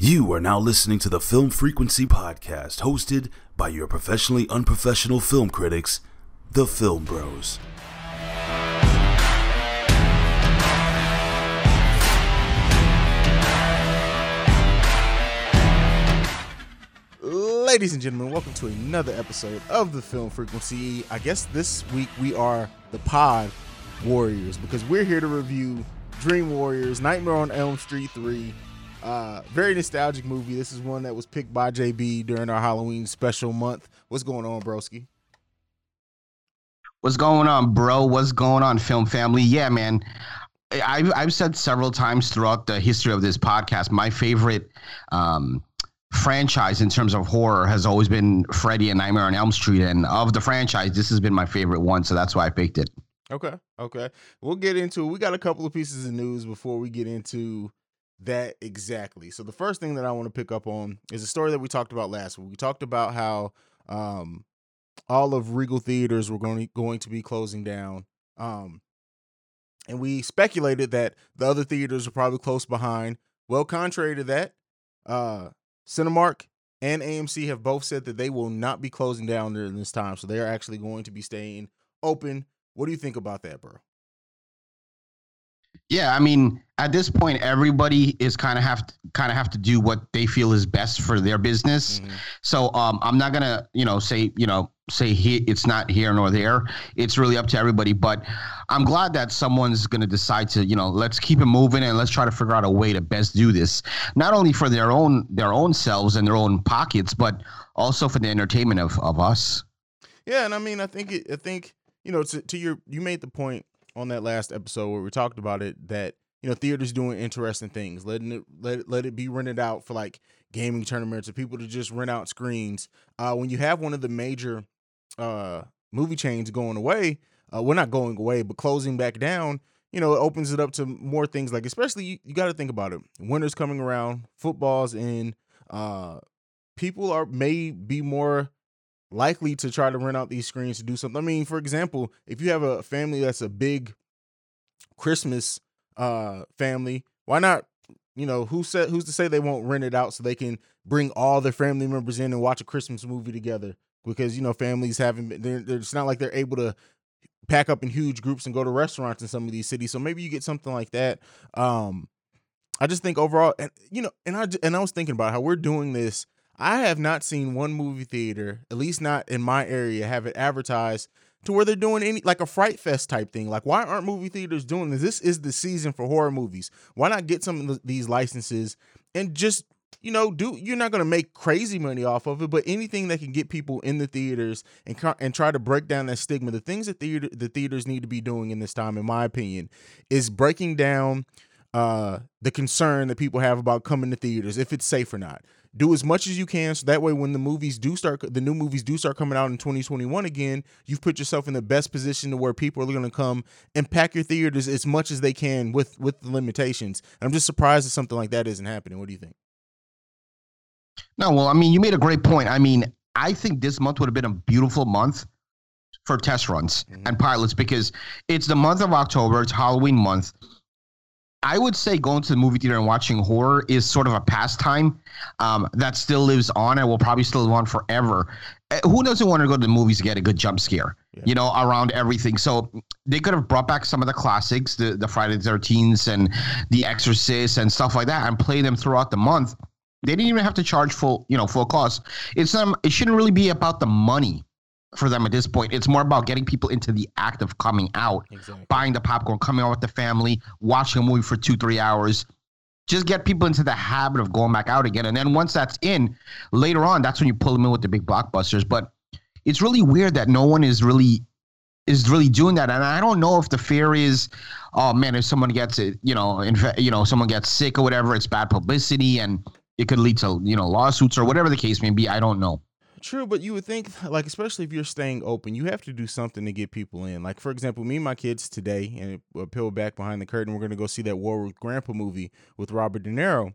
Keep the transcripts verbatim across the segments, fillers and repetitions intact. You are now listening to the Film Frequency podcast, hosted by your professionally unprofessional film critics, The Film Bros. Ladies and gentlemen, welcome to another episode of The Film Frequency. I guess this week we are the Pod Warriors, because we're here to review Dream Warriors, Nightmare on Elm Street three. Uh, very nostalgic movie. This is one that was picked by JayB during our Halloween special month. What's going on, broski? What's going on, bro? What's going on, film family? Yeah, man. I've, I've said several times throughout the history of this podcast, my favorite um, franchise in terms of horror has always been Freddy and Nightmare on Elm Street. And of the franchise, this has been my favorite one, so that's why I picked it. Okay, okay. We'll get into it. We got a couple of pieces of news before we get into that exactly. So the first thing that I want to pick up on is a story that we talked about last week. We talked about how um, all of Regal theaters were going to, going to be closing down. Um, and we speculated that the other theaters were probably close behind. Well, contrary to that, uh, Cinemark and A M C have both said that they will not be closing down during this time. So they are actually going to be staying open. What do you think about that, bro? Yeah, I mean, at this point, everybody is kind of have to kind of have to do what they feel is best for their business. Mm-hmm. So um, I'm not gonna, you know, say, you know, say he, it's not here nor there. It's really up to everybody. But I'm glad that someone's gonna decide to, you know, let's keep it moving and let's try to figure out a way to best do this, not only for their own their own selves and their own pockets, but also for the entertainment of, of us. Yeah, and I mean, I think it, I think you know, to, to your, you made the point on that last episode where we talked about it, that, you know, theaters doing interesting things, letting it, let it, let it be rented out for like gaming tournaments or people to just rent out screens. Uh, when you have one of the major uh, movie chains going away, uh, we're not going away, but closing back down, you know, it opens it up to more things like, especially you, you got to think about it. Winter's coming around, football's in, uh, people are, may be more likely to try to rent out these screens to do something. I mean, for example, if you have a family that's a big Christmas uh, family, why not, you know, who said, who's to say they won't rent it out so they can bring all their family members in and watch a Christmas movie together? Because, you know, families haven't been, they're, they're, it's not like they're able to pack up in huge groups and go to restaurants in some of these cities. So maybe you get something like that. Um, I just think overall, and you know, and I, and I was thinking about how we're doing this. I have not seen one movie theater, at least not in my area, have it advertised to where they're doing any like a Fright Fest type thing. Like, why aren't movie theaters doing this? This is the season for horror movies. Why not get some of these licenses and just, you know, do, you're not going to make crazy money off of it, but anything that can get people in the theaters and and try to break down that stigma. The things that theater, the theaters need to be doing in this time, in my opinion, is breaking down uh, the concern that people have about coming to theaters, if it's safe or not. Do as much as you can, so that way when the movies do start, the new movies do start coming out in twenty twenty-one again, you've put yourself in the best position to where people are going to come and pack your theaters as much as they can with, with the limitations. And I'm just surprised that something like that isn't happening. What do you think? No, well, I mean, you made a great point. I mean, I think this month would have been a beautiful month for test runs mm-hmm. and pilots, because it's the month of October, it's Halloween month. I would say going to the movie theater and watching horror is sort of a pastime um, that still lives on and will probably still live on forever. Who doesn't want to go to the movies to get a good jump scare, yeah. you know, around everything? So they could have brought back some of the classics, the, the Friday the thirteenth and The Exorcist and stuff like that, and play them throughout the month. They didn't even have to charge full, you know, full cost. It's um, it shouldn't really be about the money for them at this point. It's more about getting people into the act of coming out, exactly. buying the popcorn, coming out with the family, watching a movie for two, three hours. Just get people into the habit of going back out again. And then once that's in, later on, that's when you pull them in with the big blockbusters. But it's really weird that no one is really is really doing that. And I don't know if the fear is, oh man, if someone gets it, you know, inf- you know, someone gets sick or whatever, it's bad publicity and it could lead to, you know, lawsuits or whatever the case may be. I don't know. True, but you would think, like, especially if you're staying open, you have to do something to get people in. Like, for example, me and my kids today, and we'll peel back behind the curtain, we're going to go see that War with Grandpa movie with Robert De Niro.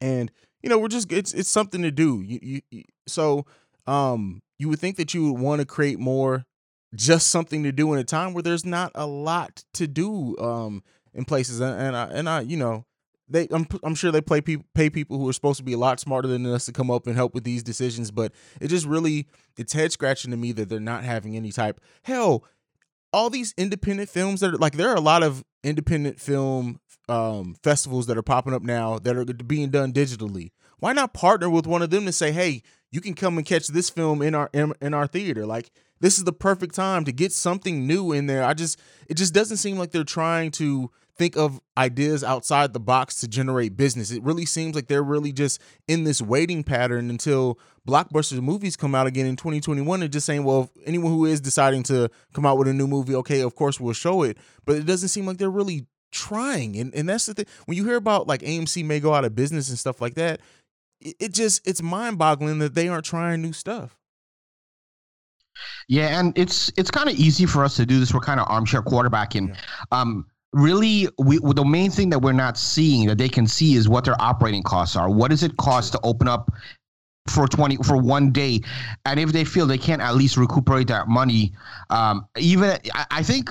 And, you know, we're just, it's it's something to do. You, you, you So um, you would think that you would want to create more just something to do in a time where there's not a lot to do um, in places. And, and I, and I, you know, they I'm, I'm sure they play pe- pay people who are supposed to be a lot smarter than us to come up and help with these decisions, but it just really, it's head scratching to me that they're not having any type. Hell, all these independent films that are like, there are a lot of independent film um, festivals that are popping up now that are being done digitally. Why not partner with one of them to say, hey, you can come and catch this film in our in, in our theater? Like, this is the perfect time to get something new in there. I just, it just doesn't seem like they're trying to think of ideas outside the box to generate business. It really seems like they're really just in this waiting pattern until blockbuster movies come out again in twenty twenty-one and just saying, well, if anyone who is deciding to come out with a new movie, okay, of course we'll show it. But it doesn't seem like they're really trying. And, and that's the thing. When you hear about like A M C may go out of business and stuff like that, it, it just, it's mind boggling that they aren't trying new stuff. Yeah, and it's it's kind of easy for us to do this. We're kind of armchair quarterbacking. Yeah. Um, really, we, the main thing that we're not seeing that they can see is what their operating costs are. What does it cost to open up for twenty for one day? And if they feel they can't at least recuperate that money, um, even I, I think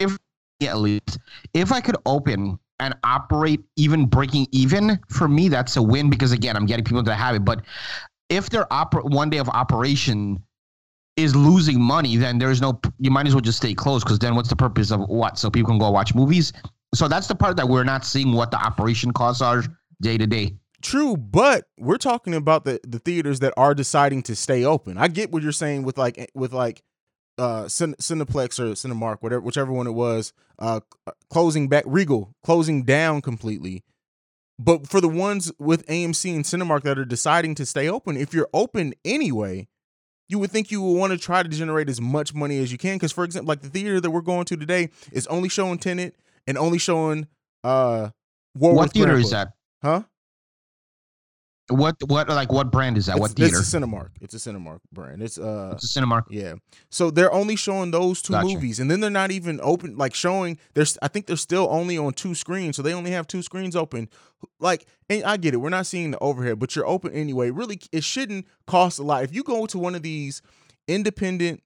if at least if I could open and operate even breaking even, for me that's a win, because again I'm getting people into the habit. But if their oper- one day of operation is losing money, then there's no, you might as well just stay closed, because then what's the purpose of what? So people can go watch movies. So that's the part that we're not seeing, what the operation costs are day to day. True, but we're talking about the, the theaters that are deciding to stay open. I get what you're saying with like with like uh, Cine, Cineplex or Cinemark, whatever, whichever one it was, uh, closing back, Regal, closing down completely. But for the ones with A M C and Cinemark that are deciding to stay open, if you're open anyway, you would think you would want to try to generate as much money as you can. Because, for example, like the theater that we're going to today is only showing Tenet and only showing uh, Warwick. What theater Grandpa. Is that? Huh? What what like what brand is that? It's, what theater? It's a Cinemark. It's a Cinemark brand. It's uh it's a Cinemark. Yeah. So they're only showing those two gotcha. movies, and then they're not even open. Like showing, there's I think they're still only on two screens, so they only have two screens open. Like, and I get it, we're not seeing the overhead, but you're open anyway. Really, it shouldn't cost a lot. If you go to one of these independent,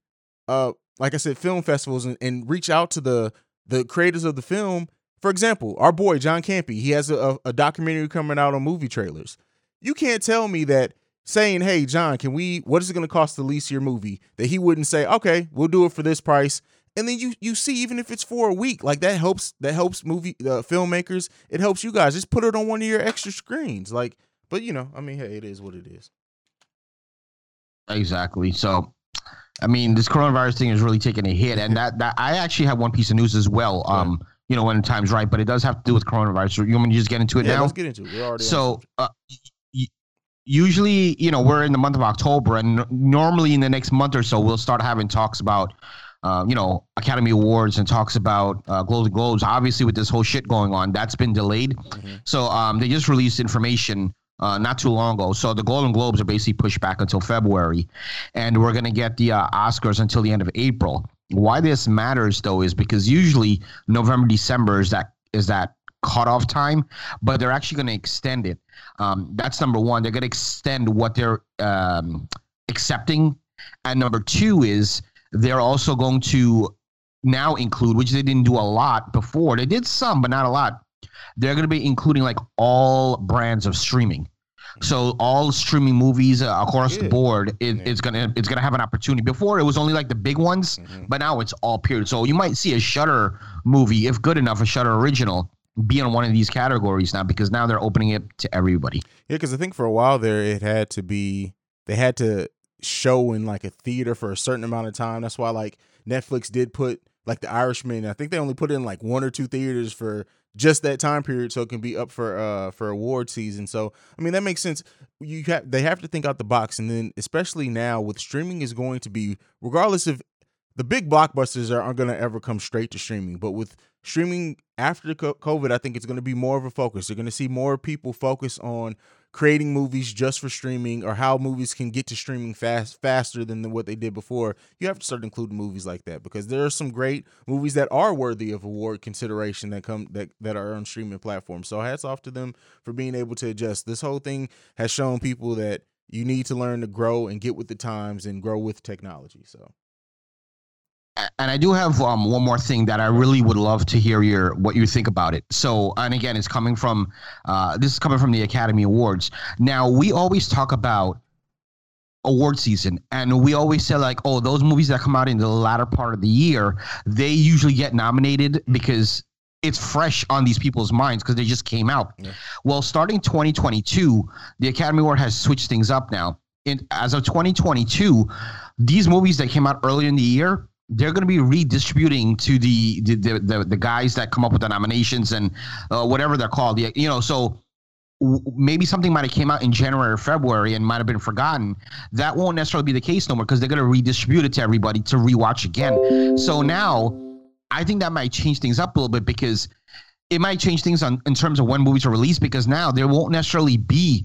uh, like I said, film festivals and, and reach out to the the creators of the film. For example, our boy John Campy, he has a, a documentary coming out on movie trailers. You can't tell me that saying, hey, John, can we, what is it going to cost to lease your movie? That he wouldn't say, okay, we'll do it for this price. And then you you see, even if it's for a week, like that helps, that helps movie uh, filmmakers. It helps you guys. Just put it on one of your extra screens. Like, but you know, I mean, hey, it is what it is. Exactly. So, I mean, this coronavirus thing is really taking a hit. And that, that I actually have one piece of news as well. Um, right. You know, when the time's right, but it does have to do with coronavirus. You want me to just get into it yeah, now? Let's get into it. We're already so, on. uh, Usually, you know, we're in the month of October, and n- normally in the next month or so, we'll start having talks about, uh, you know, Academy Awards and talks about uh, Golden Globes. Obviously, with this whole shit going on, that's been delayed. Mm-hmm. So um, they just released information uh, not too long ago. So the Golden Globes are basically pushed back until February, and we're going to get the uh, Oscars until the end of April. Why this matters, though, is because usually November, December is that is that cutoff time, but they're actually going to extend it. Um, that's number one. They're going to extend what they're um, accepting. And number two is they're also going to now include, which they didn't do a lot before. They did some, but not a lot. They're going to be including like all brands of streaming. So all streaming movies uh, across yeah. the board, it, yeah. it's gonna it's gonna have an opportunity. Before it was only like the big ones, mm-hmm. but now it's all period. So you might see a Shutter movie, if good enough, a Shutter original, be on one of these categories now, because now they're opening it to everybody. Yeah, because I think for a while there, it had to be, they had to show in like a theater for a certain amount of time. That's why like Netflix did put like The Irishman. I think they only put in like one or two theaters for just that time period, so it can be up for uh for award season. So I mean that makes sense. You have they have to think out the box, and then especially now with streaming is going to be, regardless of the big blockbusters are, aren't going to ever come straight to streaming, but with streaming after COVID, I think it's going to be more of a focus. You're going to see more people focus on creating movies just for streaming, or how movies can get to streaming fast faster than the, what they did before. You have to start including movies like that, because there are some great movies that are worthy of award consideration that come that, that are on streaming platforms. So hats off to them for being able to adjust. This whole thing has shown people that you need to learn to grow and get with the times and grow with technology. So And I do have um, one more thing that I really would love to hear your what you think about it. So, and again, it's coming from uh, this is coming from the Academy Awards. Now, we always talk about award season, and we always say like, oh, those movies that come out in the latter part of the year, they usually get nominated because it's fresh on these people's minds because they just came out. Yeah. Well, starting twenty twenty-two, the Academy Award has switched things up now. And as of twenty twenty-two, these movies that came out earlier in the year, they're going to be redistributing to the the, the, the, the guys that come up with the nominations and uh, whatever they're called. You know, so w- maybe something might have came out in January or February and might have been forgotten. That won't necessarily be the case no more because they're going to redistribute it to everybody to rewatch again. So now I think that might change things up a little bit because it might change things on in terms of when movies are released, because now there won't necessarily be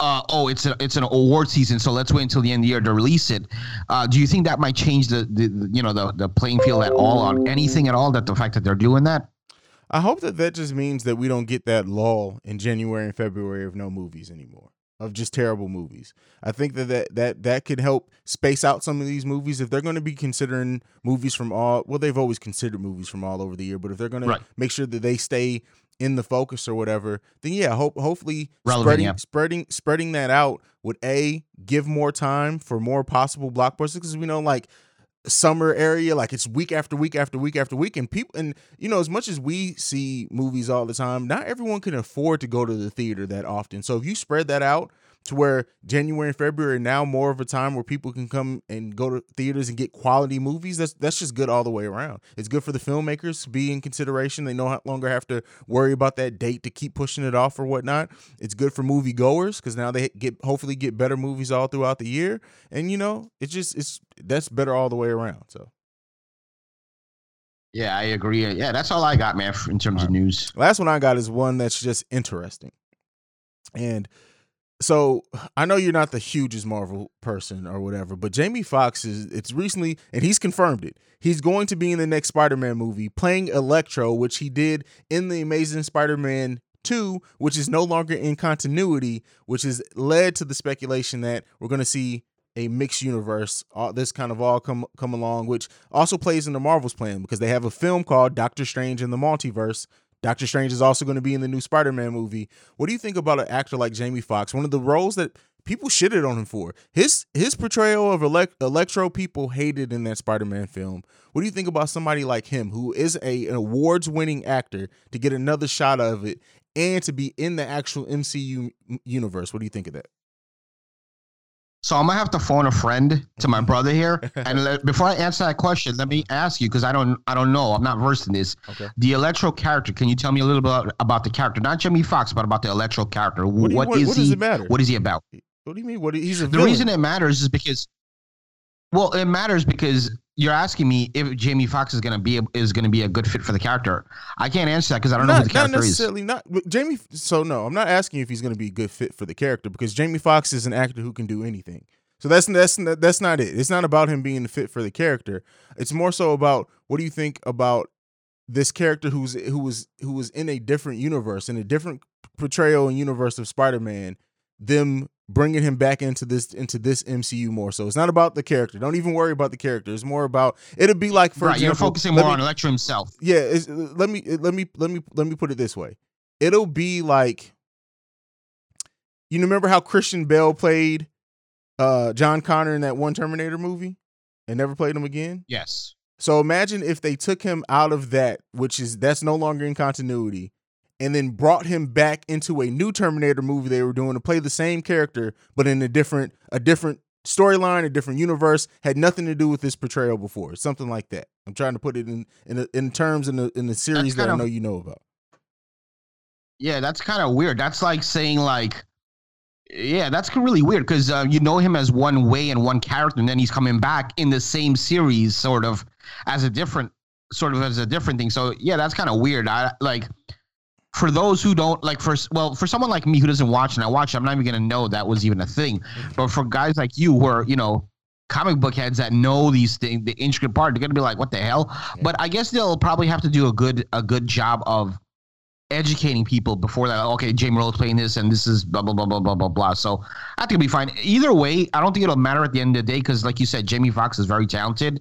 Uh, oh, it's a, it's an award season, so let's wait until the end of the year to release it. Uh, do you think that might change the, the, the you know the, the playing field at all on anything at all? That the fact that they're doing that, I hope that that just means that we don't get that lull in January and February of no movies anymore, of just terrible movies. I think that that that, that could help space out some of these movies if they're going to be considering movies from all. Well, they've always considered movies from all over the year, but if they're going right. to make sure that they stay in the focus or whatever, then yeah, hope hopefully Relevant, spreading yeah. spreading spreading that out would a give more time for more possible blockbusters, because we know like summer area, like it's week after week after week after week, and people, and you know, as much as we see movies all the time, not everyone can afford to go to the theater that often. So if you spread that out to where January and February are now more of a time where people can come and go to theaters and get quality movies, that's that's just good all the way around. It's good for the filmmakers to be in consideration. They no longer have to worry about that date to keep pushing it off or whatnot. It's good for moviegoers because now they get hopefully get better movies all throughout the year. And, you know, it's just it's that's better all the way around. So. Yeah, I agree. Yeah, that's all I got, man, in terms all of news. Right. Last one I got is one that's just interesting. And so I know you're not the hugest Marvel person or whatever, but Jamie Foxx is, it's recently, and he's confirmed it, he's going to be in the next Spider-Man movie playing Electro, which he did in The Amazing Spider-Man two, which is no longer in continuity, which has led to the speculation that we're going to see a mixed universe, all this kind of all come come along, which also plays into Marvel's plan because they have a film called Doctor Strange and the Multiverse. Doctor Strange is also going to be in the new Spider-Man movie. What do you think about an actor like Jamie Foxx? One of the roles that people shitted on him for. His his portrayal of elect- Electro people hated in that Spider-Man film. What do you think about somebody like him, who is a, an awards-winning actor, to get another shot of it and to be in the actual M C U universe? What do you think of that? So I'm gonna have to phone a friend to my brother here, and let, before I answer that question, let me ask you, because I don't, I don't know, I'm not versed in this. Okay. The Electro character, can you tell me a little bit about, about the character? Not Jamie Foxx, but about the Electro character. What, you, what, what is what does he? It matter? What is he about? What do you mean? What he's a the villain. Reason it matters is because, well, it matters because you're asking me if Jamie Foxx is gonna be a, is gonna be a good fit for the character. I can't answer that because I don't not, know who the character not necessarily is. Not Jamie. So no, I'm not asking you if he's gonna be a good fit for the character, because Jamie Foxx is an actor who can do anything. So that's that's that's not it. It's not about him being fit for the character. It's more so about, what do you think about this character who's who was who was in a different universe, in a different portrayal and universe of Spider-Man, them bringing him back into this into this M C U more. So it's not about the character. Don't even worry about the character. It's more about, it'll be like, for right, example, you're focusing more me, on Electro himself. Yeah, it's, let me let me let me let me put it this way. It'll be like, you remember how Christian Bale played uh, John Connor in that one Terminator movie and never played him again? Yes. So imagine if they took him out of that, which is that's no longer in continuity, and then brought him back into a new Terminator movie they were doing to play the same character, but in a different a different storyline, a different universe, had nothing to do with this portrayal before. Something like that. I'm trying to put it in in, in terms in the in the series that I know you know about. Yeah, that's kind of weird. That's like saying like, yeah, that's really weird because uh, you know him as one way and one character, and then he's coming back in the same series sort of as a different sort of as a different thing. So yeah, that's kind of weird. I like. For those who don't like, for well, for someone like me who doesn't watch and I watch, I'm not even gonna know that was even a thing. But for guys like you who are, you know, comic book heads that know these things, the intricate part, they're gonna be like, "What the hell?" Yeah. But I guess they'll probably have to do a good a good job of educating people before that. Okay, Jamie Roll's playing this, and this is blah blah blah blah blah blah blah. So I think it'll be fine. Either way, I don't think it'll matter at the end of the day because, like you said, Jamie Foxx is very talented.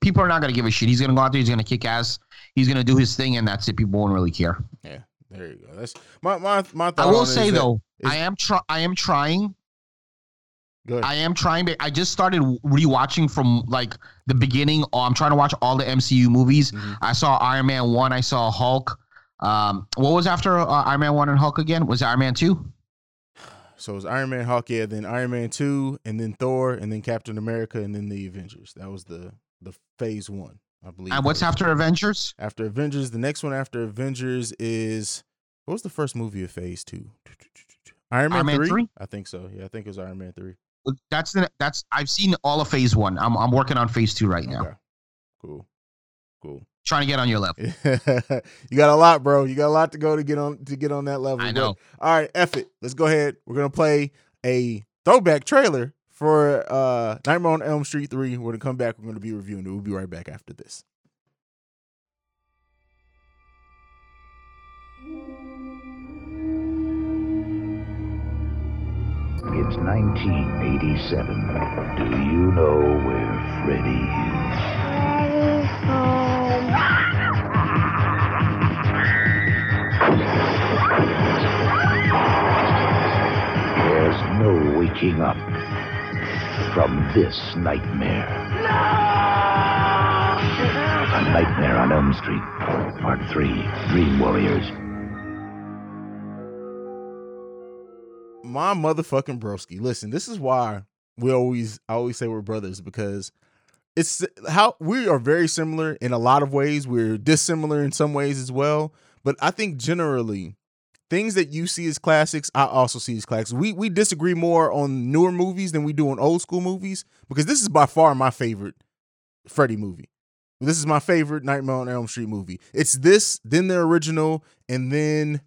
people are not going to give a shit. He's going to go out there. He's going to kick ass. He's going to do his thing, and that's it. People won't really care. Yeah, there you go. That's my my my thought. I will say though, I am try I am trying. Good. I am trying to. I just started rewatching from like the beginning. I'm trying to watch all the M C U movies. Mm-hmm. I saw Iron Man one. I saw Hulk. Um, what was after uh, Iron Man one and Hulk again? Was it Iron Man two? So it was Iron Man, Hulk, yeah, then Iron Man two, and then Thor, and then Captain America, and then the Avengers. That was the the phase one, I believe. And what's after Avengers? After Avengers, the next one after Avengers is, what was the first movie of phase two? Iron Man, Iron Man three? three? I think so. Yeah, I think it was Iron Man three. That's the that's I've seen all of phase one. I'm I'm working on phase two right now. Okay. Cool. Cool. Trying to get on your level. You got a lot, bro. You got a lot to go to get on to get on that level. I know. But, all right, F it. Let's go ahead. We're gonna play a throwback trailer for uh Nightmare on Elm Street three. We're gonna come back, we're gonna be reviewing it. We'll be right back after this. It's nineteen eighty-seven. Do you know where Freddy is? Freddy's home. There's no waking up from this nightmare. No! A Nightmare on Elm Street, Part three, Dream Warriors. My motherfucking broski. Listen, this is why we always, I always say we're brothers, because it's how we are very similar in a lot of ways. We're dissimilar in some ways as well. But I think generally things that you see as classics, I also see as classics. We we disagree more on newer movies than we do on old school movies, because this is by far my favorite Freddy movie. This is my favorite Nightmare on Elm Street movie. It's this, then the original, and then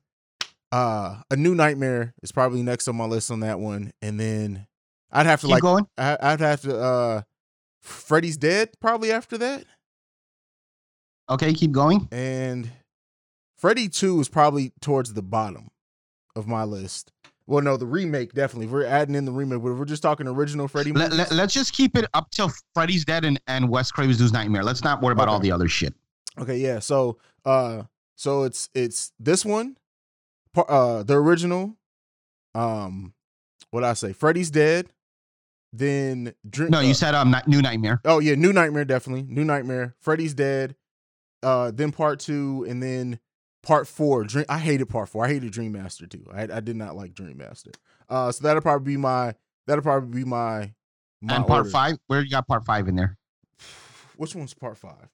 Uh, A New Nightmare is probably next on my list on that one, and then I'd have to Keep like going. I, I'd have to uh, Freddy's Dead probably after that. Okay, keep going. And Freddy Two is probably towards the bottom of my list. Well, no, the remake definitely. We're adding in the remake, but if we're just talking original Freddy. Let, let, let's just keep it up till Freddy's Dead and and Wes Craven's New Nightmare. Let's not worry about okay. all the other shit. Okay, yeah. So, uh, so it's it's this one. Uh, the original, um, what I say, Freddy's Dead, then Dream. No, you uh, said um, New Nightmare. Oh yeah, New Nightmare definitely. New Nightmare, Freddy's Dead, uh, then Part Two, and then Part Four. Dream. I hated Part Four. I hated Dream Master too. I I did not like Dream Master. Uh, so that'll probably be my that'll probably be my. my and Part order. Five. Where you got Part Five in there? Which one's Part Five?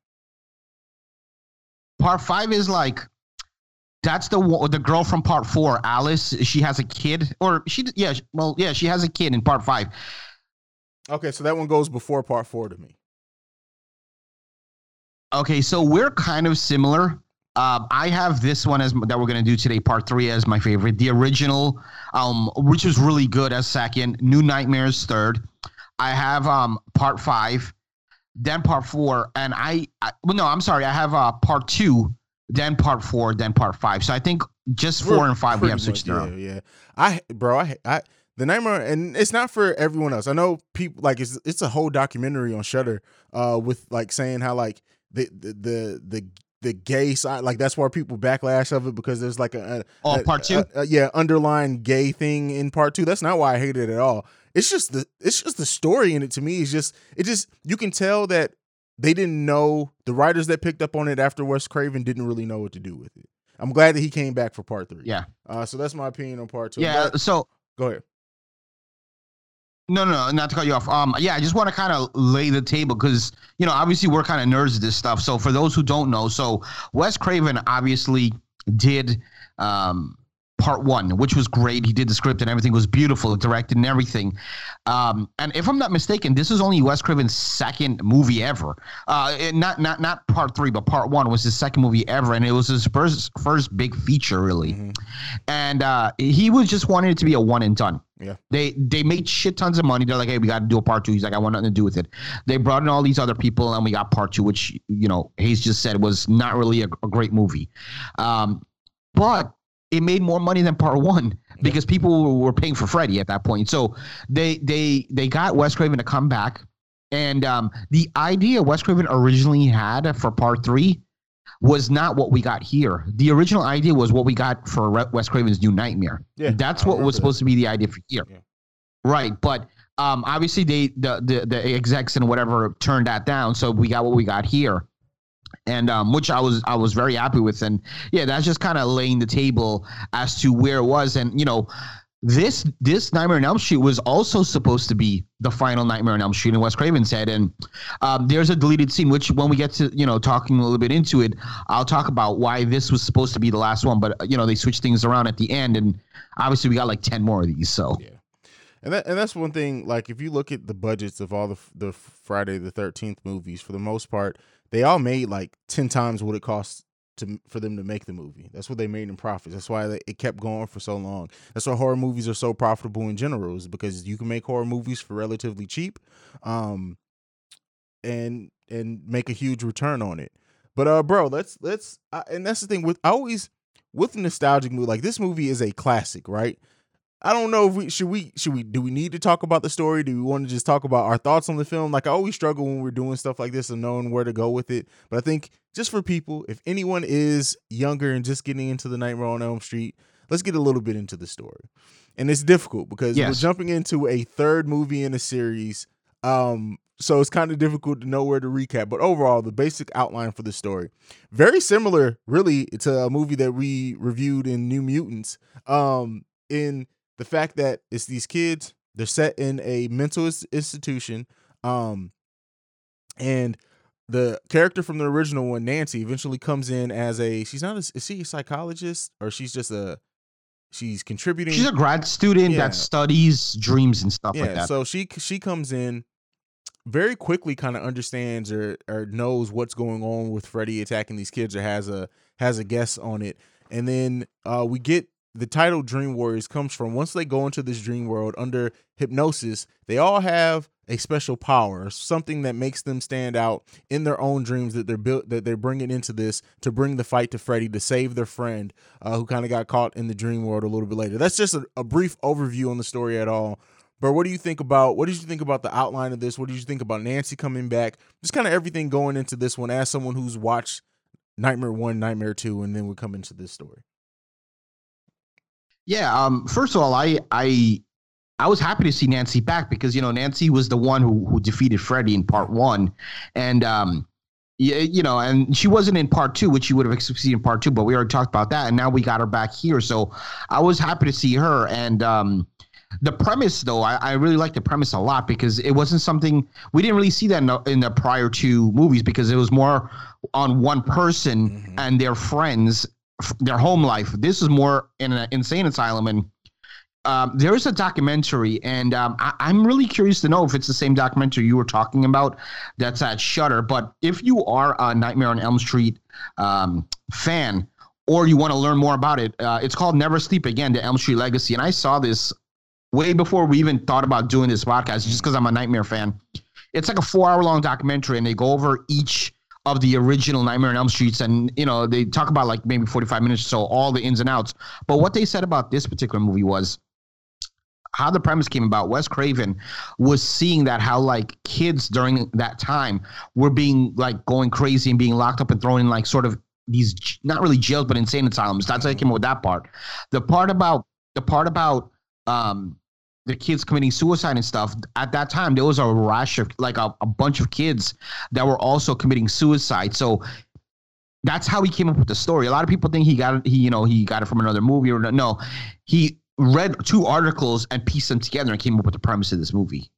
Part Five is like. That's the the girl from Part Four, Alice. She has a kid, or she yeah, well yeah, she has a kid in Part Five. Okay, so that one goes before Part Four to me. Okay, so we're kind of similar. Uh, I have this one as that we're gonna do today, Part Three, as my favorite. The original, um, which was really good, as second. New Nightmares third. I have um Part Five, then Part Four, and I, I well no, I'm sorry, I have uh Part Two. Then Part Four, then Part Five. So I think just four We're and five we have switched around. Yeah, yeah, I bro, I, I the Nightmare, and it's not for everyone else. I know people like it's it's a whole documentary on Shutter, uh, with like saying how like the the the the, the gay side, like that's why people backlash of it, because there's like a, a oh a, Part Two, a, a, yeah, underlying gay thing in Part Two. That's not why I hate it at all. It's just the it's just the story in it to me. It's just it just you can tell that. They didn't know, the writers that picked up on it after Wes Craven didn't really know what to do with it. I'm glad that he came back for Part Three. Yeah. Uh, so that's my opinion on Part Two. Yeah. But, so go ahead. No, no, no, not to cut you off. Um, yeah, I just want to kind of lay the table because you know obviously we're kind of nerds at this stuff. So for those who don't know, so Wes Craven obviously did um Part One, which was great. He did the script and everything was beautiful, directed and everything. Um, and if I'm not mistaken, this is only Wes Craven's second movie ever. Uh, and not not not Part Three, but Part One was his second movie ever, and it was his first first big feature, really. Mm-hmm. And uh, he was just wanting it to be a one and done. Yeah, they they made shit tons of money. They're like, hey, we got to do a Part Two. He's like, I want nothing to do with it. They brought in all these other people, and we got Part Two, which you know Hayes just said was not really a, a great movie, um, but. It made more money than Part One because people were paying for Freddy at that point. So they they they got Wes Craven to come back And um, the idea Wes Craven originally had for part three was not what we got here. The original idea was what we got for Re- Wes Craven's New Nightmare. Yeah, That's I what was that. supposed to be the idea for here. Yeah. Right, but um, obviously they the, the the execs and whatever turned that down, so we got what we got here, and um, which I was I was very happy with. And yeah, that's just kind of laying the table as to where it was. And you know, this this Nightmare on Elm Street was also supposed to be the final Nightmare on Elm Street, and Wes Craven said. And um, there's a deleted scene, which when we get to you know talking a little bit into it, I'll talk about why this was supposed to be the last one. But you know, they switched things around at the end, and obviously we got like ten more of these. So. Yeah. And that, and that's one thing, like, if you look at the budgets of all the the Friday the thirteenth movies, for the most part, they all made, like, ten times what it cost to for them to make the movie. That's what they made in profits. That's why they, it kept going for so long. That's why horror movies are so profitable in general, is because you can make horror movies for relatively cheap um, and and make a huge return on it. But, uh, bro, let's, let's uh, and that's the thing, with I always, with a nostalgic movie, like, this movie is a classic, right? I don't know if we should we should we do we need to talk about the story? Do we want to just talk about our thoughts on the film? Like, I always struggle when we're doing stuff like this and knowing where to go with it. But I think just for people, if anyone is younger and just getting into the Nightmare on Elm Street, let's get a little bit into the story. And it's difficult because yes. we're jumping into a third movie in a series. Um, so it's kind of difficult to know where to recap. But overall, the basic outline for the story, very similar, really, to a movie that we reviewed in New Mutants. Um, in The fact that it's these kids, they're set in a mental institution, um, and the character from the original one, Nancy, eventually comes in as a, she's not a, is she a psychologist? Or she's just a, she's contributing. She's a grad student yeah. that studies dreams and stuff yeah, like that. So she she comes in, very quickly kind of understands or or knows what's going on with Freddy attacking these kids, or has a, has a guess on it. And then uh, we get, the title Dream Warriors comes from, once they go into this dream world under hypnosis, they all have a special power, something that makes them stand out in their own dreams that they're built, that they're bringing into this to bring the fight to Freddy, to save their friend uh, who kind of got caught in the dream world a little bit later. That's just a, a brief overview on the story at all. But what do you think about, what did you think about the outline of this? What did you think about Nancy coming back? Just kind of everything going into this one as someone who's watched Nightmare one, Nightmare two, and then we come into this story. Yeah. Um, first of all, I, I I was happy to see Nancy back because you know Nancy was the one who who defeated Freddy in part one, and um, you, you know, and she wasn't in part two, which you would have succeeded in part two, but we already talked about that, and now we got her back here, so I was happy to see her. And um, the premise, though, I, I really liked the premise a lot because it wasn't something we didn't really see that in the, in the prior two movies, because it was more on one person mm-hmm. and their friends. Their home life. This is more in an insane asylum. And um, there is a documentary, and um, I, I'm really curious to know if it's the same documentary you were talking about that's at Shutter. But if you are a Nightmare on Elm Street um, fan, or you want to learn more about it, uh, it's called Never Sleep Again, The Elm Street Legacy. And I saw this way before we even thought about doing this podcast, just because I'm a Nightmare fan. It's like a four hour long documentary, and they go over each of the original Nightmare on Elm Streets, and you know they talk about like maybe forty-five minutes or so, all the ins and outs. But what they said about this particular movie was how the premise came about. Wes Craven was seeing that how like kids during that time were being like going crazy and being locked up and thrown in like sort of these not really jails but insane asylums. That's how he came up with that part. The part about the part about um, the kids committing suicide and stuff, at that time there was a rash of like a, a bunch of kids that were also committing suicide. So that's how he came up with the story. A lot of people think he got it, he you know he got it from another movie or no. He read two articles and pieced them together and came up with the premise of this movie,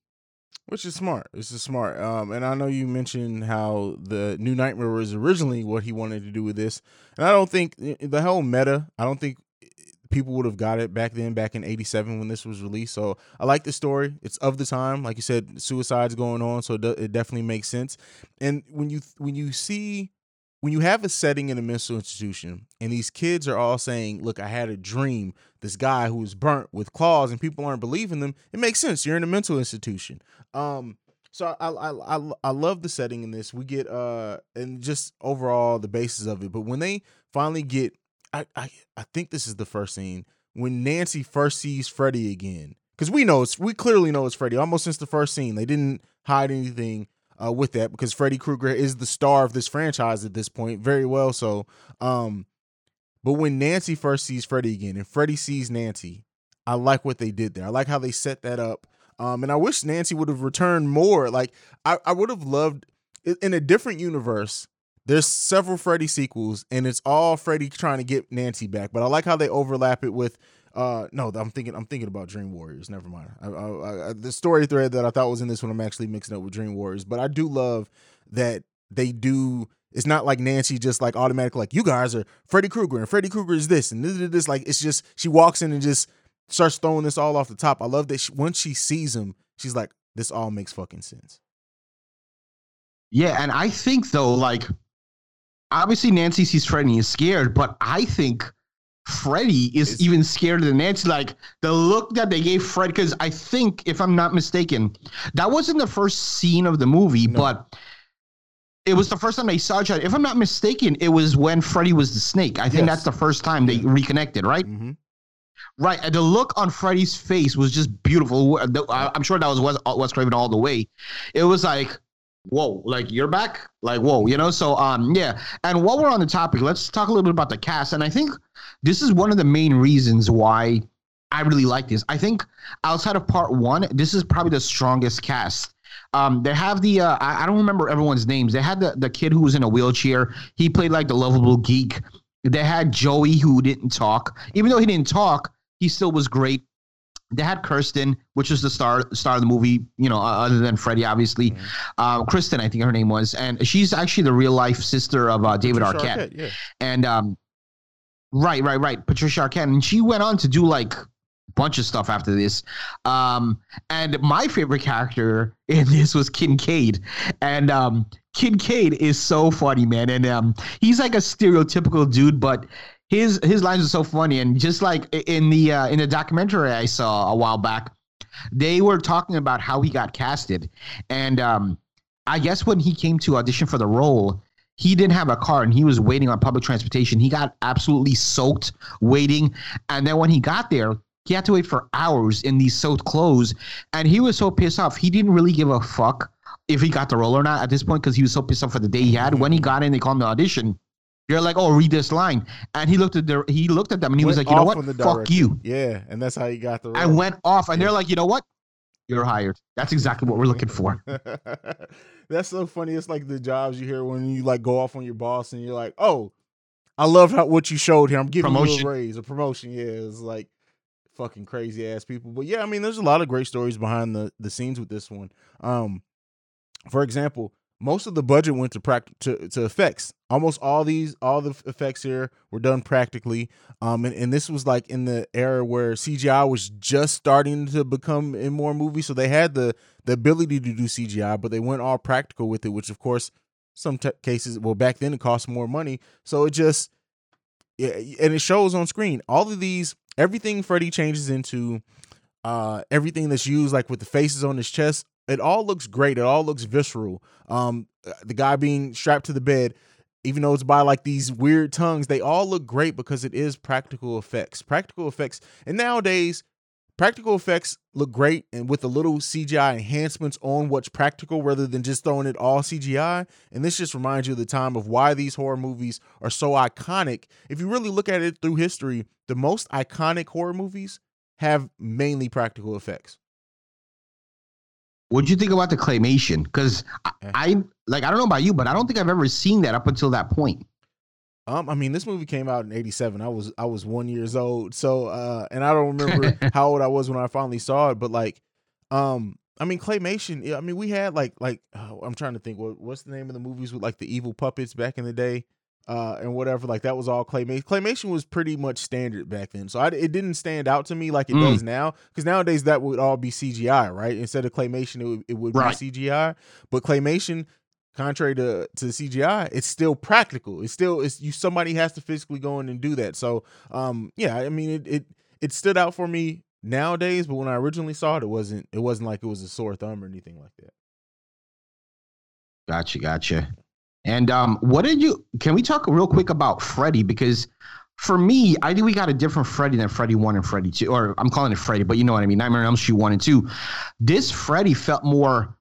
which is smart. This is smart. Um, and I know you mentioned how the New Nightmare was originally what he wanted to do with this, and I don't think the whole meta. I don't think. people would have got it back then, back in eighty-seven when this was released. So I like the story. It's of the time. Like you said, suicide's going on, so it, do- it definitely makes sense. And when you when you see, when you have a setting in a mental institution and these kids are all saying, look, I had a dream, this guy who was burnt with claws and people aren't believing them, it makes sense. You're in a mental institution. Um, so I, I, I, I love the setting in this. We get, uh, and just overall the basis of it. But when they finally get, I, I I think this is the first scene when Nancy first sees Freddy again, because we know it's, we clearly know it's Freddy almost since the first scene. They didn't hide anything uh, with that, because Freddy Krueger is the star of this franchise at this point, very well so. Um, but when Nancy first sees Freddy again and Freddy sees Nancy, I like what they did there. I like how they set that up. Um, and I wish Nancy would have returned more. Like, I, I would have loved, in a different universe, there's several Freddy sequels, and it's all Freddy trying to get Nancy back. But I like how they overlap it with, uh, no, I'm thinking I'm thinking about Dream Warriors. Never mind. I, I, I, the story thread that I thought was in this one, I'm actually mixing up with Dream Warriors. But I do love that they do. It's not like Nancy just like automatically like, you guys are Freddy Krueger, and Freddy Krueger is this, and this, this, this. Like, it's just, she walks in and just starts throwing this all off the top. I love that she, once she sees him, she's like, this all makes fucking sense. Yeah, and I think, though, like, obviously Nancy sees Freddy and is scared, but I think Freddy is it's, even scared than Nancy. Like, the look that they gave Fred, because I think, if I'm not mistaken, that wasn't the first scene of the movie, no. but it was the first time they saw each other. If I'm not mistaken, it was when Freddy was the snake. I think yes. that's the first time they reconnected, right? Mm-hmm. Right, and the look on Freddy's face was just beautiful. I'm sure that was Wes, Wes Craven all the way. It was like, whoa, like, you're back? Like, whoa, you know? So, um, yeah. And while we're on the topic, let's talk a little bit about the cast. And I think this is one of the main reasons why I really like this. I think outside of part one, this is probably the strongest cast. Um, they have the, uh, I, I don't remember everyone's names. They had the, the kid who was in a wheelchair. He played, like, the lovable geek. They had Joey, who didn't talk. Even though he didn't talk, he still was great. They had Kirsten, which is the star star of the movie, you know, other than Freddy, obviously. Mm-hmm. Uh, Kristen, I think her name was. And she's actually the real-life sister of uh, David Patricia Arquette. Arquette yeah. And um, right, right, right. Patricia Arquette. And she went on to do, like, a bunch of stuff after this. Um, and my favorite character in this was Kincaid. And um, Kincaid is so funny, man. And um, he's, like, a stereotypical dude, but His his lines are so funny, and just like in the uh, in the documentary I saw a while back, they were talking about how he got casted, and um, I guess when he came to audition for the role, he didn't have a car, and he was waiting on public transportation. He got absolutely soaked waiting, and then when he got there, he had to wait for hours in these soaked clothes, and he was so pissed off. He didn't really give a fuck if he got the role or not at this point, because he was so pissed off for the day he had. When he got in, they called him to audition. They're like, oh, read this line. And he looked at their, he looked at them and he went was like, you know what? Fuck you. Yeah. And that's how he got the role. I went off. And yeah. They're like, you know what? You're hired. That's exactly what we're looking for. That's so funny. It's like the jobs you hear when you like go off on your boss and you're like, oh, I love how, what you showed here. I'm giving promotion. you a raise, a promotion. Yeah. It's like fucking crazy ass people. But yeah, I mean, there's a lot of great stories behind the, the scenes with this one. Um, for example, most of the budget went to pract- to, to effects. Almost all these, all the effects here were done practically. Um, and, and this was like in the era where C G I was just starting to become in more movies. So they had the, the ability to do C G I, but they went all practical with it, which of course, some t- cases, well, back then it cost more money. So it just, yeah, and it shows on screen. All of these, everything Freddy changes into, uh, everything that's used, like with the faces on his chest, it all looks great. It all looks visceral. Um, the guy being strapped to the bed, even though it's by like these weird tongues, they all look great because it is practical effects. Practical effects. And nowadays, practical effects look great, and with a little C G I enhancements on what's practical rather than just throwing it all C G I. And this just reminds you of the time of why these horror movies are so iconic. If you really look at it through history, the most iconic horror movies have mainly practical effects. What do you think about the claymation? Because I, I like I don't know about you, but I don't think I've ever seen that up until that point. Um, I mean, this movie came out in eighty-seven. I was I was one years old, so uh, and I don't remember how old I was when I finally saw it. But like, um, I mean, claymation. I mean, we had like like oh, I'm trying to think what what's the name of the movies with like the evil puppets back in the day, uh, and whatever. Like that was all claymation. Claymation was pretty much standard back then, so I, it didn't stand out to me like it mm. does now. Because nowadays that would all be C G I, right? Instead of claymation, it would, it would right. be C G I. But claymation, contrary to to C G I, it's still practical. It's still it's you. Somebody has to physically go in and do that. So, um, yeah, I mean, it it it stood out for me nowadays. But when I originally saw it, it wasn't it wasn't like it was a sore thumb or anything like that. Gotcha, gotcha. And um, what did you? Can we talk real quick about Freddy? Because for me, I think we got a different Freddy than Freddy one and Freddy two. Or I'm calling it Freddy, but you know what I mean. Nightmare on Elm Street one and two. This Freddy felt more,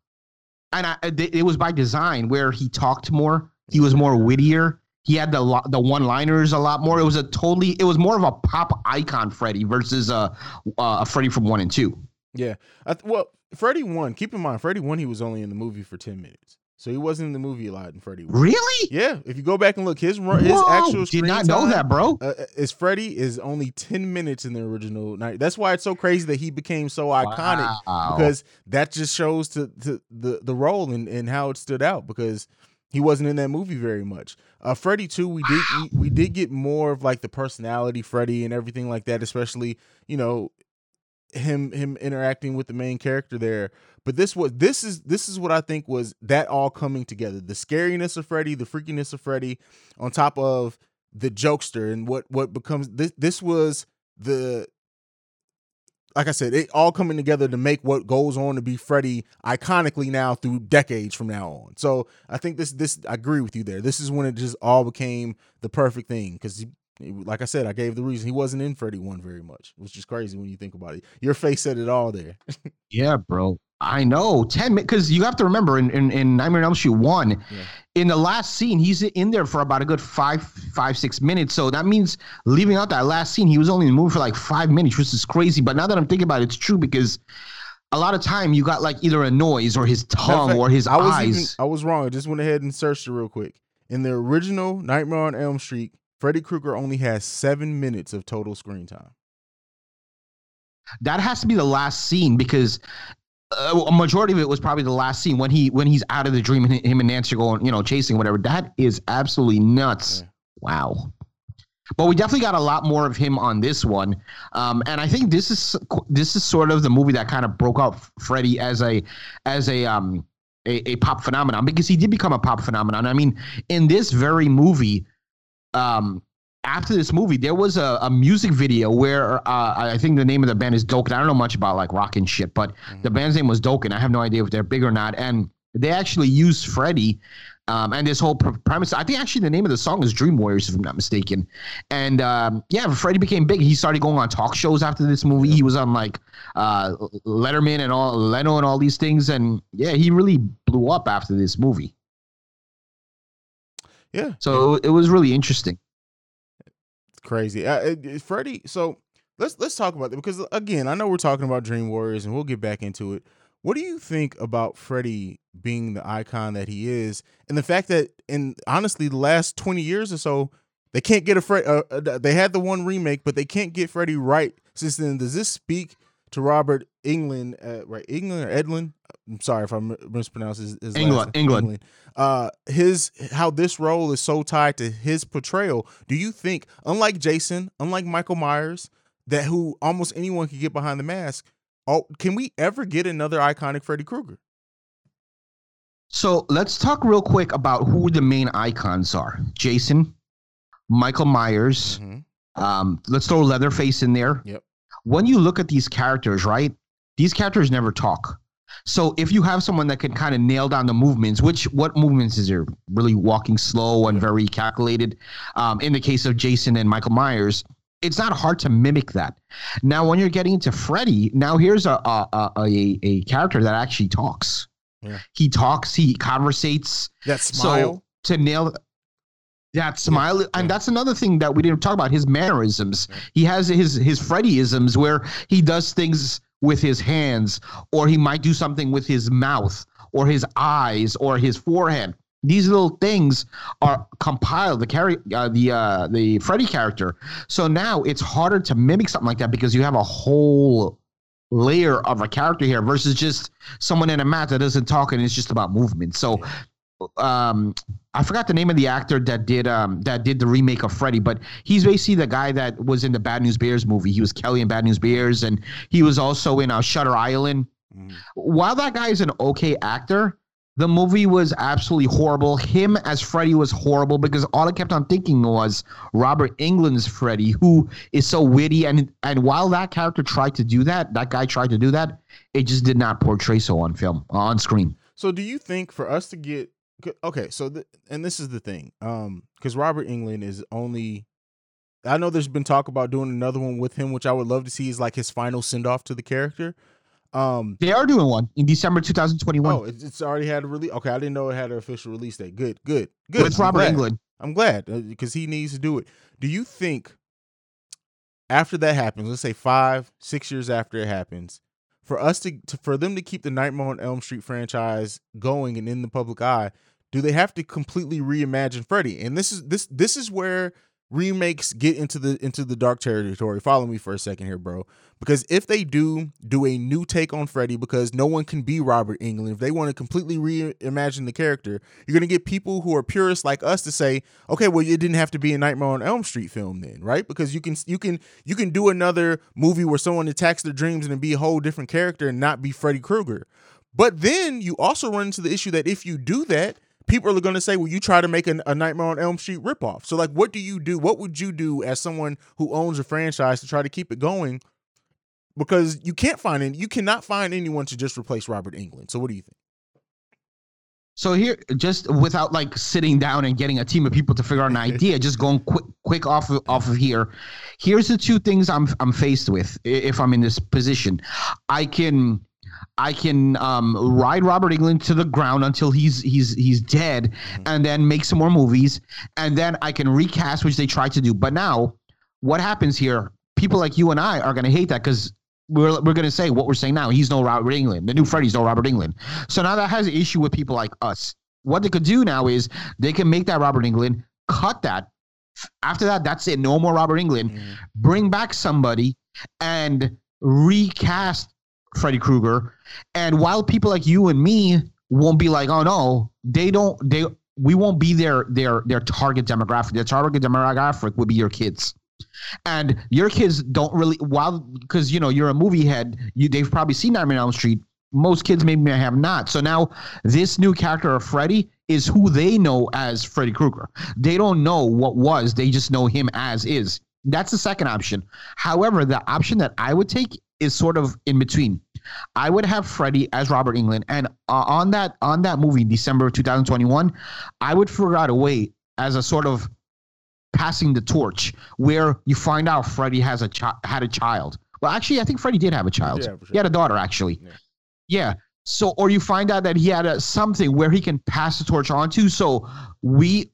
and I, it was by design, where he talked more. He was more wittier. He had the the one-liners a lot more. It was a totally, it was more of a pop icon Freddy versus a, a Freddy from one and two. Yeah. I th- well, Freddy one, keep in mind, Freddy one, he was only in the movie for ten minutes. So he wasn't in the movie a lot in Freddy one. Really? Yeah. If you go back and look, his, run, his actual screen did not know time, that, bro. Uh, is Freddy is only ten minutes in the original night. That's why it's so crazy that he became so iconic, wow. because that just shows to, to the, the role and, and how it stood out, because he wasn't in that movie very much. Uh, Freddy two, we did we, we did get more of like the personality Freddy and everything like that, especially, you know, him him interacting with the main character there. But this was this is this is what I think was that all coming together. The scariness of Freddy, the freakiness of Freddy, on top of the jokester and what what becomes this this was the like I said, it all coming together to make what goes on to be Freddy iconically now through decades from now on. So I think this, this, I agree with you there. This is when it just all became the perfect thing. Cause he, like I said, I gave the reason he wasn't in Freddy one very much, which is crazy when you think about it. Your face said it all there. Yeah, bro. I know. ten minutes. Cause you have to remember in, in, in Nightmare on Elm Street one, yeah. in the last scene, he's in there for about a good five, five, six minutes. So that means leaving out that last scene, he was only in the movie for like five minutes, which is crazy. But now that I'm thinking about it, it's true, because a lot of time you got like either a noise or his tongue fact, or his I was eyes. Even, I was wrong. I just went ahead and searched it real quick. In the original Nightmare on Elm Street, Freddy Krueger only has seven minutes of total screen time. That has to be the last scene, because Uh, a majority of it was probably the last scene when he when he's out of the dream and him and Nancy going, you know, chasing whatever. That is absolutely nuts. Yeah. Wow. But we definitely got a lot more of him on this one, um, and I think this is this is sort of the movie that kind of broke out Freddy as a as a um a, a pop phenomenon, because he did become a pop phenomenon. I mean, in this very movie, um. After this movie, there was a, a music video where uh, I think the name of the band is Dokken. I don't know much about like rock and shit, but mm-hmm. the band's name was Dokken. I have no idea if they're big or not. And they actually used Freddy um, and this whole pr- premise. I think actually the name of the song is Dream Warriors, if I'm not mistaken. And um, yeah, Freddy became big. He started going on talk shows after this movie. He was on like uh, Letterman and all Leno and all these things. And yeah, he really blew up after this movie. Yeah. So it was really interesting. Crazy. Uh, Freddy, so let's let's talk about that, because again, I know we're talking about Dream Warriors and we'll get back into it. What do you think about Freddy being the icon that he is, and the fact that, in honestly, the last twenty years or so, they can't get a Fred uh, they had the one remake, but they can't get Freddy right since then? Does this speak to Robert Englund, uh, right Englund or Edlund? I'm sorry if I mispronounced his, his England, last name. England. England. Uh, his how this role is so tied to his portrayal. Do you think, unlike Jason, unlike Michael Myers, that who almost anyone could get behind the mask, oh, can we ever get another iconic Freddy Krueger? So let's talk real quick about who the main icons are. Jason, Michael Myers. Mm-hmm. Um, let's throw Leatherface in there. Yep. When you look at these characters, right? These characters never talk. So if you have someone that can kind of nail down the movements, which what movements is there? Really walking slow and very calculated. Um, in the case of Jason and Michael Myers, it's not hard to mimic that. Now, when you're getting into Freddy, now here's a a a, a character that actually talks. Yeah. He talks. He conversates. That smile. So to nail that smile, yeah. and that's another thing that we didn't talk about. His mannerisms. Yeah. He has his his Freddyisms where he does things with his hands, or he might do something with his mouth or his eyes or his forehead. These little things are compiled, the carry, uh, the uh, the Freddy character. So now it's harder to mimic something like that, because you have a whole layer of a character here versus just someone in a mat that doesn't talk and it's just about movement. So um, I forgot the name of the actor that did um, that did the remake of Freddy, but he's basically the guy that was in the Bad News Bears movie. He was Kelly in Bad News Bears, and he was also in uh, Shutter Island. Mm. While that guy is an okay actor, the movie was absolutely horrible. Him as Freddy was horrible, because all I kept on thinking was Robert Englund's Freddy, who is so witty. And and while that character tried to do that, that guy tried to do that, it just did not portray so on film, on screen. So do you think for us to get Okay, so the, and this is the thing, um, because Robert Englund is only I know there's been talk about doing another one with him, which I would love to see is like his final send off to the character. Um, they are doing one in December twenty twenty-one. Oh, it's already had a release. Okay, I didn't know it had an official release date. Good, good, good. With Robert Englund. I'm glad because he needs to do it. Do you think after that happens, let's say five, six years after it happens, for us to, to for them to keep the Nightmare on Elm Street franchise going and in the public eye, do they have to completely reimagine Freddy? And this is this this is where remakes get into the into the dark territory. Follow me for a second here, bro. Because if they do do a new take on Freddy, because no one can be Robert Englund, if they want to completely reimagine the character, you're going to get people who are purists like us to say, okay, well, it didn't have to be a Nightmare on Elm Street film then, right? Because you can you can you can do another movie where someone attacks their dreams and be a whole different character and not be Freddy Krueger. But then you also run into the issue that if you do that, people are going to say, well, you try to make a, a Nightmare on Elm Street ripoff. So, like, what do you do? What would you do as someone who owns a franchise to try to keep it going? Because you can't find any, you cannot find anyone to just replace Robert Englund. So what do you think? So here, just without, like, sitting down and getting a team of people to figure out an idea, just going quick quick off of, off of here. Here's the two things I'm I'm faced with if I'm in this position. I can... I can um, ride Robert Englund to the ground until he's he's he's dead, and then make some more movies, and then I can recast, which they tried to do. But now, what happens here? People like you and I are going to hate that because we're we're going to say what we're saying now. He's no Robert Englund. The new Freddy's no Robert Englund. So now that has an issue with people like us. What they could do now is they can make that Robert Englund, cut that. After that, that's it. No more Robert Englund. Mm. Bring back somebody and recast Freddy Krueger, and while people like you and me won't be like, oh no, they don't, they we won't be their their their target demographic. Their target demographic would be your kids, and your kids don't really, while because you know you're a movie head, you they've probably seen Nightmare on Elm Street. Most kids maybe have not. So now this new character of Freddy is who they know as Freddy Krueger. They don't know what was. They just know him as is. That's the second option. However, the option that I would take is sort of in between. I would have Freddy as Robert Englund, and uh, on that on that movie, December of twenty twenty-one, I would figure out a way as a sort of passing the torch where you find out Freddy has a chi- had a child. Well, actually, I think Freddy did have a child. Yeah, for sure. He had a daughter, actually. Yeah. yeah. So, or you find out that he had a, something where he can pass the torch on to. So we,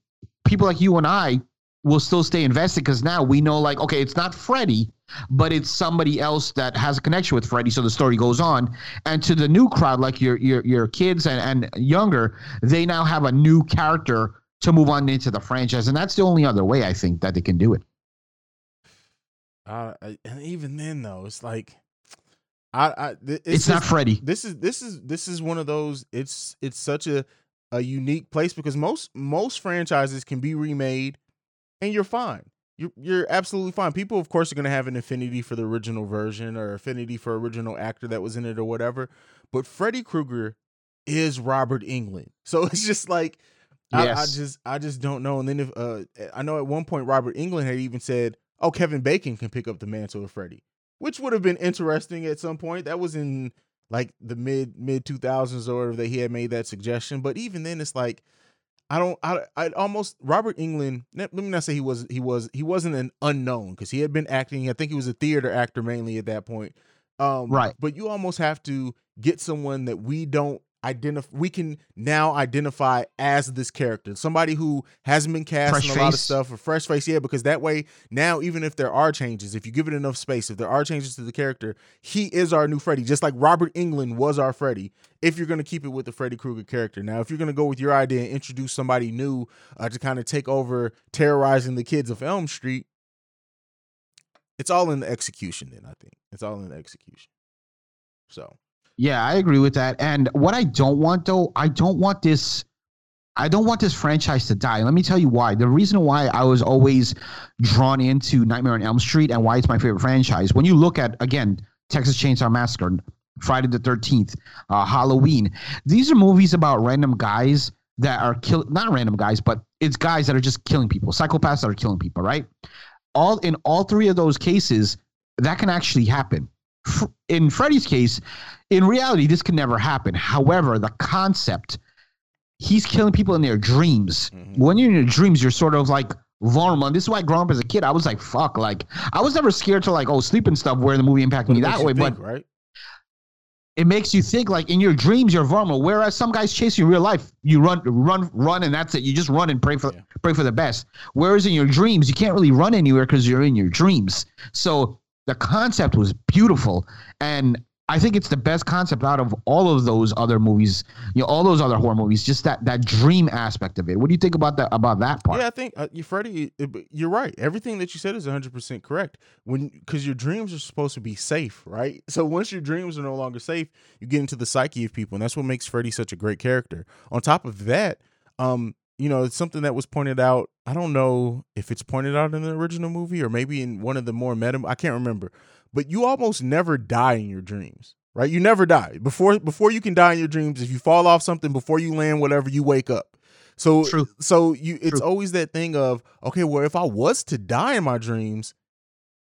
people like you and I, will still stay invested because now we know, like, okay, it's not Freddy, but it's somebody else that has a connection with Freddy, so the story goes on. And to the new crowd, like your your your kids and, and younger, they now have a new character to move on into the franchise, and that's the only other way I think that they can do it. Uh, and even then, though, it's like, I, I th- it's, it's not just, Freddy. This is this is this is one of those. It's it's such a a unique place because most most franchises can be remade, and you're fine. You're, you're absolutely fine. People, of course, are going to have an affinity for the original version or affinity for original actor that was in it or whatever. But Freddy Krueger is Robert Englund. So it's just like, yes. I, I just I just don't know. And then if uh, I know at one point Robert Englund had even said, oh, Kevin Bacon can pick up the mantle of Freddy, which would have been interesting at some point. That was in like the mid mid two thousands or whatever that he had made that suggestion. But even then, it's like, I don't. I. I almost Robert Englund. Let me not say he was. He was. He wasn't an unknown because he had been acting. I think he was a theater actor mainly at that point. Um, right. But you almost have to get someone that we don't identify. We can now identify as this character. Somebody who hasn't been cast fresh in a face. Lot of stuff. A fresh face. Yeah, because that way now, even if there are changes, if you give it enough space, if there are changes to the character, he is our new Freddy. Just like Robert Englund was our Freddy. If you're going to keep it with the Freddy Krueger character. Now, if you're going to go with your idea and introduce somebody new uh, to kind of take over terrorizing the kids of Elm Street, it's all in the execution then, I think. It's all in the execution. So. Yeah, I agree with that. And what I don't want, though, I don't want this I don't want this franchise to die. Let me tell you why. The reason why I was always drawn into Nightmare on Elm Street and why it's my favorite franchise. When you look at, again, Texas Chainsaw Massacre, Friday the thirteenth, uh, Halloween. These are movies about random guys that are kill not random guys, but it's guys that are just killing people, psychopaths that are killing people, right? All in all three of those cases, that can actually happen. In Freddy's case, in reality, this can never happen. However, the concept, he's killing people in their dreams. Mm-hmm. When you're in your dreams, you're sort of like vulnerable. And this is why growing up as a kid, I was like, fuck, like I was never scared to like, oh, sleep and stuff where the movie impacted me that way. Think, but right? It makes you think, like in your dreams, you're vulnerable. Whereas some guys chase you in real life, you run, run, run, and that's it. You just run and pray for, yeah. pray for the best. Whereas in your dreams, you can't really run anywhere because you're in your dreams. So the concept was beautiful, and I think it's the best concept out of all of those other movies. You know, all those other horror movies. Just that that dream aspect of it. What do you think about that? About that part? Yeah, I think uh, Freddy, you're right. Everything that you said is one hundred percent correct. When because your dreams are supposed to be safe, right? So once your dreams are no longer safe, you get into the psyche of people, and that's what makes Freddy such a great character. On top of that, um, you know, it's something that was pointed out. I don't know if it's pointed out in the original movie or maybe in one of the more meta. I can't remember. But you almost never die in your dreams, right? You never die. Before before you can die in your dreams, if you fall off something, before you land, whatever, you wake up. So True. so you it's True. always that thing of, okay, well, if I was to die in my dreams,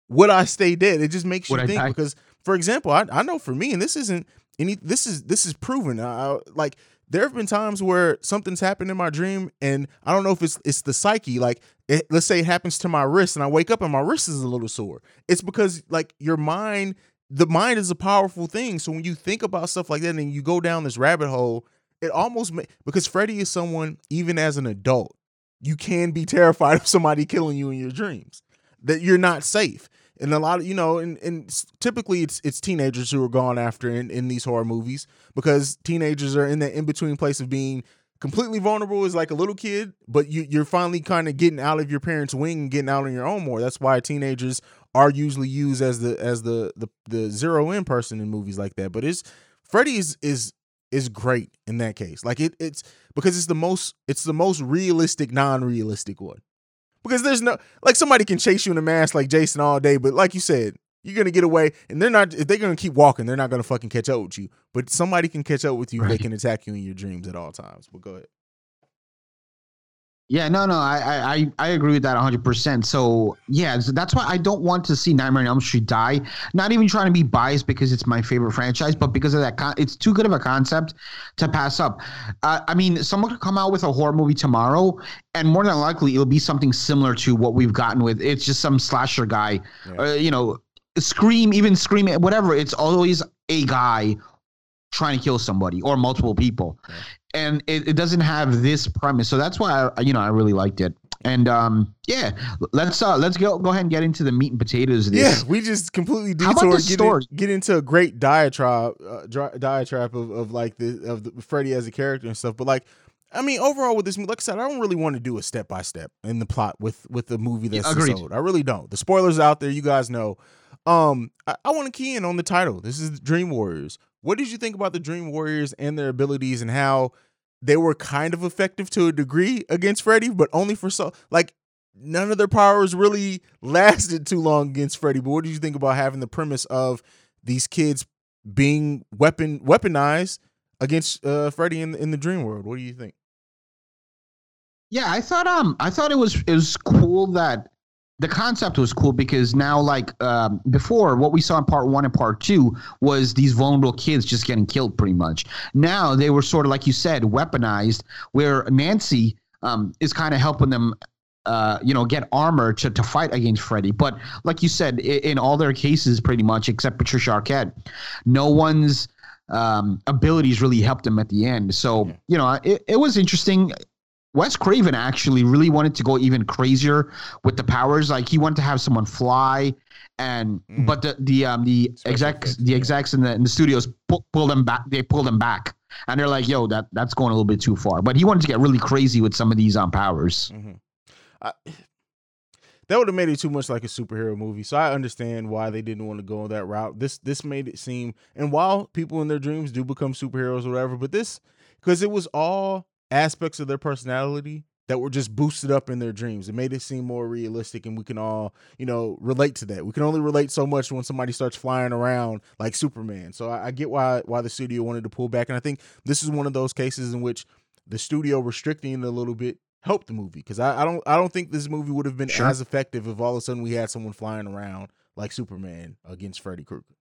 would I stay dead? It just makes would you I think die? Because, for example, I, I know for me, and this isn't any this is this is proven. I, I, like there have been times where something's happened in my dream, and I don't know if it's it's the psyche, like. It, let's say it happens to my wrist and I wake up and my wrist is a little sore. It's because like your mind, the mind is a powerful thing. So when you think about stuff like that and you go down this rabbit hole, it almost ma- because Freddy is someone, even as an adult, you can be terrified of somebody killing you in your dreams, that you're not safe. And a lot of, you know, and, and typically it's it's teenagers who are gone after in, in these horror movies, because teenagers are in that in-between place of being completely vulnerable is like a little kid, but you, you're finally kind of getting out of your parents' wing and getting out on your own more. That's why teenagers are usually used as the as the the, the zero in person in movies like that. But it's Freddy is is is great in that case. Like it it's because it's the most it's the most realistic non-realistic one. Because there's no like somebody can chase you in a mask like Jason all day, but like you said, you're gonna get away, and they're not. If they're gonna keep walking, they're not gonna fucking catch up with you. But somebody can catch up with you. Right. They can attack you in your dreams at all times. But go ahead. Yeah, no, no, I, I, I agree with that one hundred percent. So yeah, so that's why I don't want to see Nightmare on Elm Street die. Not even trying to be biased because it's my favorite franchise, but because of that, con- it's too good of a concept to pass up. Uh, I mean, someone could come out with a horror movie tomorrow, and more than likely it'll be something similar to what we've gotten with. It's just some slasher guy, yeah. uh, you know. Scream, even Scream, whatever. It's always a guy trying to kill somebody or multiple people, yeah. and it, it doesn't have this premise. So that's why I, you know, I really liked it. And um, yeah, let's uh, let's go go ahead and get into the meat and potatoes of this. Yeah, we just completely detoured. Get, in, get into a great diatribe, uh, dri- diatribe of, of like the of the, Freddy as a character and stuff. But like, I mean, overall with this movie, like I said, I don't really want to do a step by step in the plot with with the movie that's yeah, sold. I really don't. The spoilers out there, you guys know. Um, I, I want to key in on the title. This is Dream Warriors. What did you think about the Dream Warriors and their abilities and how they were kind of effective to a degree against Freddy, but only for so like none of their powers really lasted too long against Freddy. But what did you think about having the premise of these kids being weapon weaponized against uh, Freddy in, in the dream world? What do you think? Yeah, I thought um I thought it was it was cool that. The concept was cool because now, like um, before, what we saw in part one and part two was these vulnerable kids just getting killed pretty much. Now they were sort of, like you said, weaponized, where Nancy um, is kind of helping them, uh, you know, get armor to, to fight against Freddy. But like you said, in, in all their cases, pretty much, except Patricia Arquette, no one's um, abilities really helped them at the end. So, you know, it, it was interesting. Wes Craven actually really wanted to go even crazier with the powers. Like he wanted to have someone fly, and mm. but the the um, the execs the execs in the in the studios pull, pull them back. They pull them back, and they're like, "Yo, that that's going a little bit too far." But he wanted to get really crazy with some of these um, powers. Mm-hmm. I, that would have made it too much like a superhero movie. So I understand why they didn't want to go that route. This this made it seem, and while people in their dreams do become superheroes or whatever, but this because it was all. Aspects of their personality that were just boosted up in their dreams. It made it seem more realistic, and we can all, you know, relate to that. We can only relate so much when somebody starts flying around like Superman. So I, I get why why the studio wanted to pull back, and I think this is one of those cases in which the studio restricting it a little bit helped the movie, because I, I don't I don't think this movie would have been sure. as effective if all of a sudden we had someone flying around like Superman against Freddy Krueger.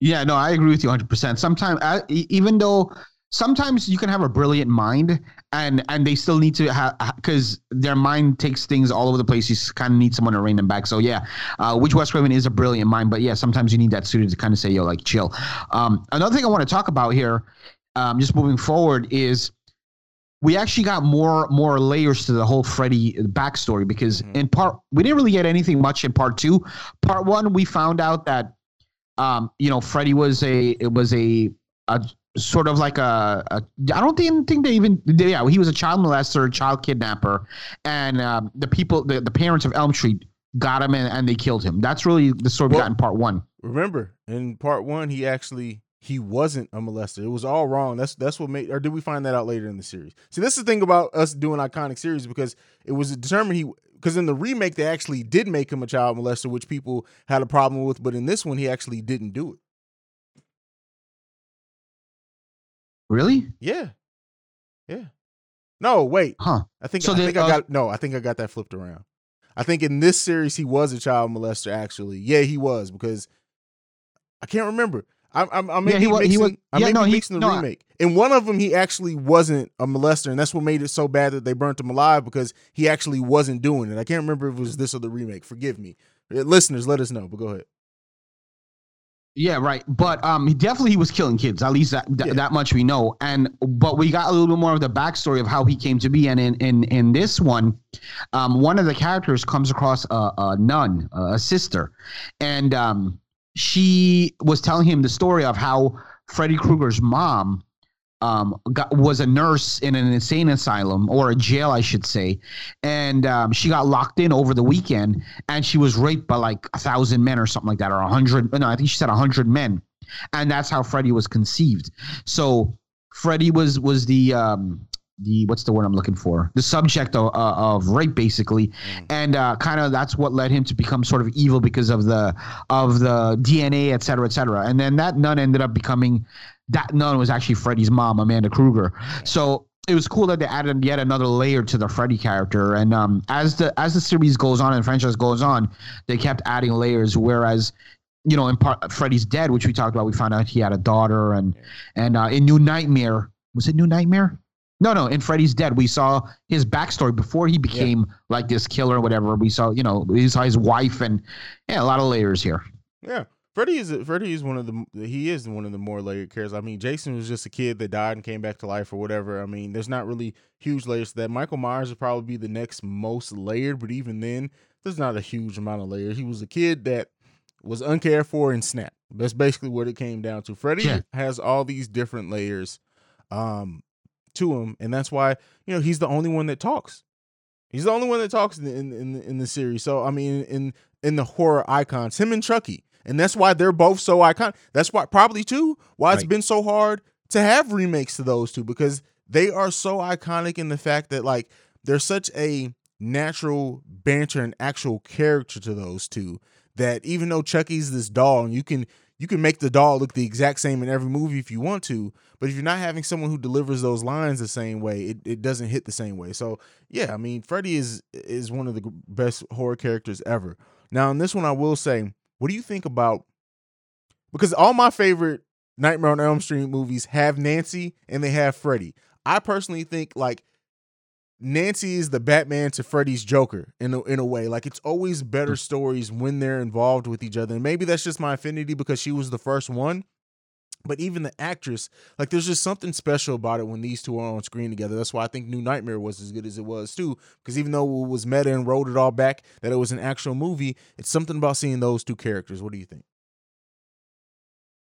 Yeah, no, I agree with you one hundred percent. Sometimes, I, even though. sometimes you can have a brilliant mind and, and they still need to have, because their mind takes things all over the place. You kind of need someone to rein them back. So yeah, uh, which Wes Craven is a brilliant mind, but yeah, sometimes you need that studio to kind of say, yo, like chill. Um, another thing I want to talk about here, um, just moving forward, is we actually got more more layers to the whole Freddy backstory, because mm-hmm. in part, we didn't really get anything much in part two. Part one, we found out that, um, you know, Freddy was a, it was a, a sort of like a, a I don't think, think they even, they, yeah, he was a child molester, child kidnapper. And um, the people, the, the parents of Elm Street got him and, and they killed him. That's really the story well, we got in part one. Remember, in part one, he actually... he wasn't a molester. It was all wrong. That's that's what made, or did we find that out later in the series? See, this is the thing about us doing iconic series, because it was determined he, because in the remake, they actually did make him a child molester, which people had a problem with. But in this one, he actually didn't do it. Really? Yeah. Yeah. No, wait. Huh. I think, so I, they, think uh, I got, no, I think I got that flipped around. I think in this series, he was a child molester, actually. Yeah, he was, because I can't remember. I'm, I'm, I'm yeah, he was, he was, I'm yeah, no, he, mixing the no, remake. In one of them, he actually wasn't a molester, and that's what made it so bad that they burnt him alive, because he actually wasn't doing it. I can't remember if it was this or the remake. Forgive me. Listeners, let us know, but go ahead. Yeah, right. But um, he definitely he was killing kids. At least that th- yeah. that much we know. And but we got a little bit more of the backstory of how he came to be. And in in, in this one, um, one of the characters comes across a, a nun, a sister, and um. she was telling him the story of how Freddy Krueger's mom um, got, was a nurse in an insane asylum, or a jail, I should say. And um, she got locked in over the weekend, and she was raped by like a thousand men or something like that, or a hundred. No, I think she said a hundred men. And that's how Freddy was conceived. So Freddy was, was the, um, the, what's the word I'm looking for? The subject of, uh, of rape, basically. Mm. And uh, kind of that's what led him to become sort of evil because of the of the D N A, et cetera, et cetera. And then that nun ended up becoming, that nun was actually Freddy's mom, Amanda Krueger. Okay. So it was cool that they added yet another layer to the Freddy character. And um, as the as the series goes on and the franchise goes on, they kept adding layers, whereas... you know, in part, Freddy's dead, which we talked about. We found out he had a daughter, and, yeah. and uh, in New Nightmare, was it New Nightmare? No, no. In Freddy's Dead, we saw his backstory before he became yeah. like this killer or whatever. We saw, you know, we saw his wife, and yeah, a lot of layers here. Yeah, Freddy is a, Freddy is one of the he is one of the more layered characters. I mean, Jason was just a kid that died and came back to life or whatever. I mean, there's not really huge layers to that. Michael Myers would probably be the next most layered, but even then, there's not a huge amount of layers. He was a kid that was uncared for and snapped. That's basically what it came down to. Freddy yeah. has all these different layers. Um. to him, and that's why, you know, he's the only one that talks. He's the only one that talks in the, in, in, the, in the series. So, I mean, in in the horror icons, him and Chucky, and that's why they're both so iconic. That's why, probably too, why right. it's been so hard to have remakes to those two, because they are so iconic in the fact that, like, there's such a natural banter and actual character to those two that even though Chucky's this doll, and you can You can make the doll look the exact same in every movie if you want to, but if you're not having someone who delivers those lines the same way, it, it doesn't hit the same way. So, yeah, I mean, Freddy is is one of the best horror characters ever. Now, in this one, I will say, what do you think about... because all my favorite Nightmare on Elm Street movies have Nancy and they have Freddy. I personally think, like, Nancy is the Batman to Freddy's Joker in a, in a way. Like, it's always better stories when they're involved with each other. And maybe that's just my affinity because she was the first one. But even the actress, like, there's just something special about it when these two are on screen together. That's why I think New Nightmare was as good as it was, too. Because even though it was meta and rolled it all back, that it was an actual movie, it's something about seeing those two characters. What do you think?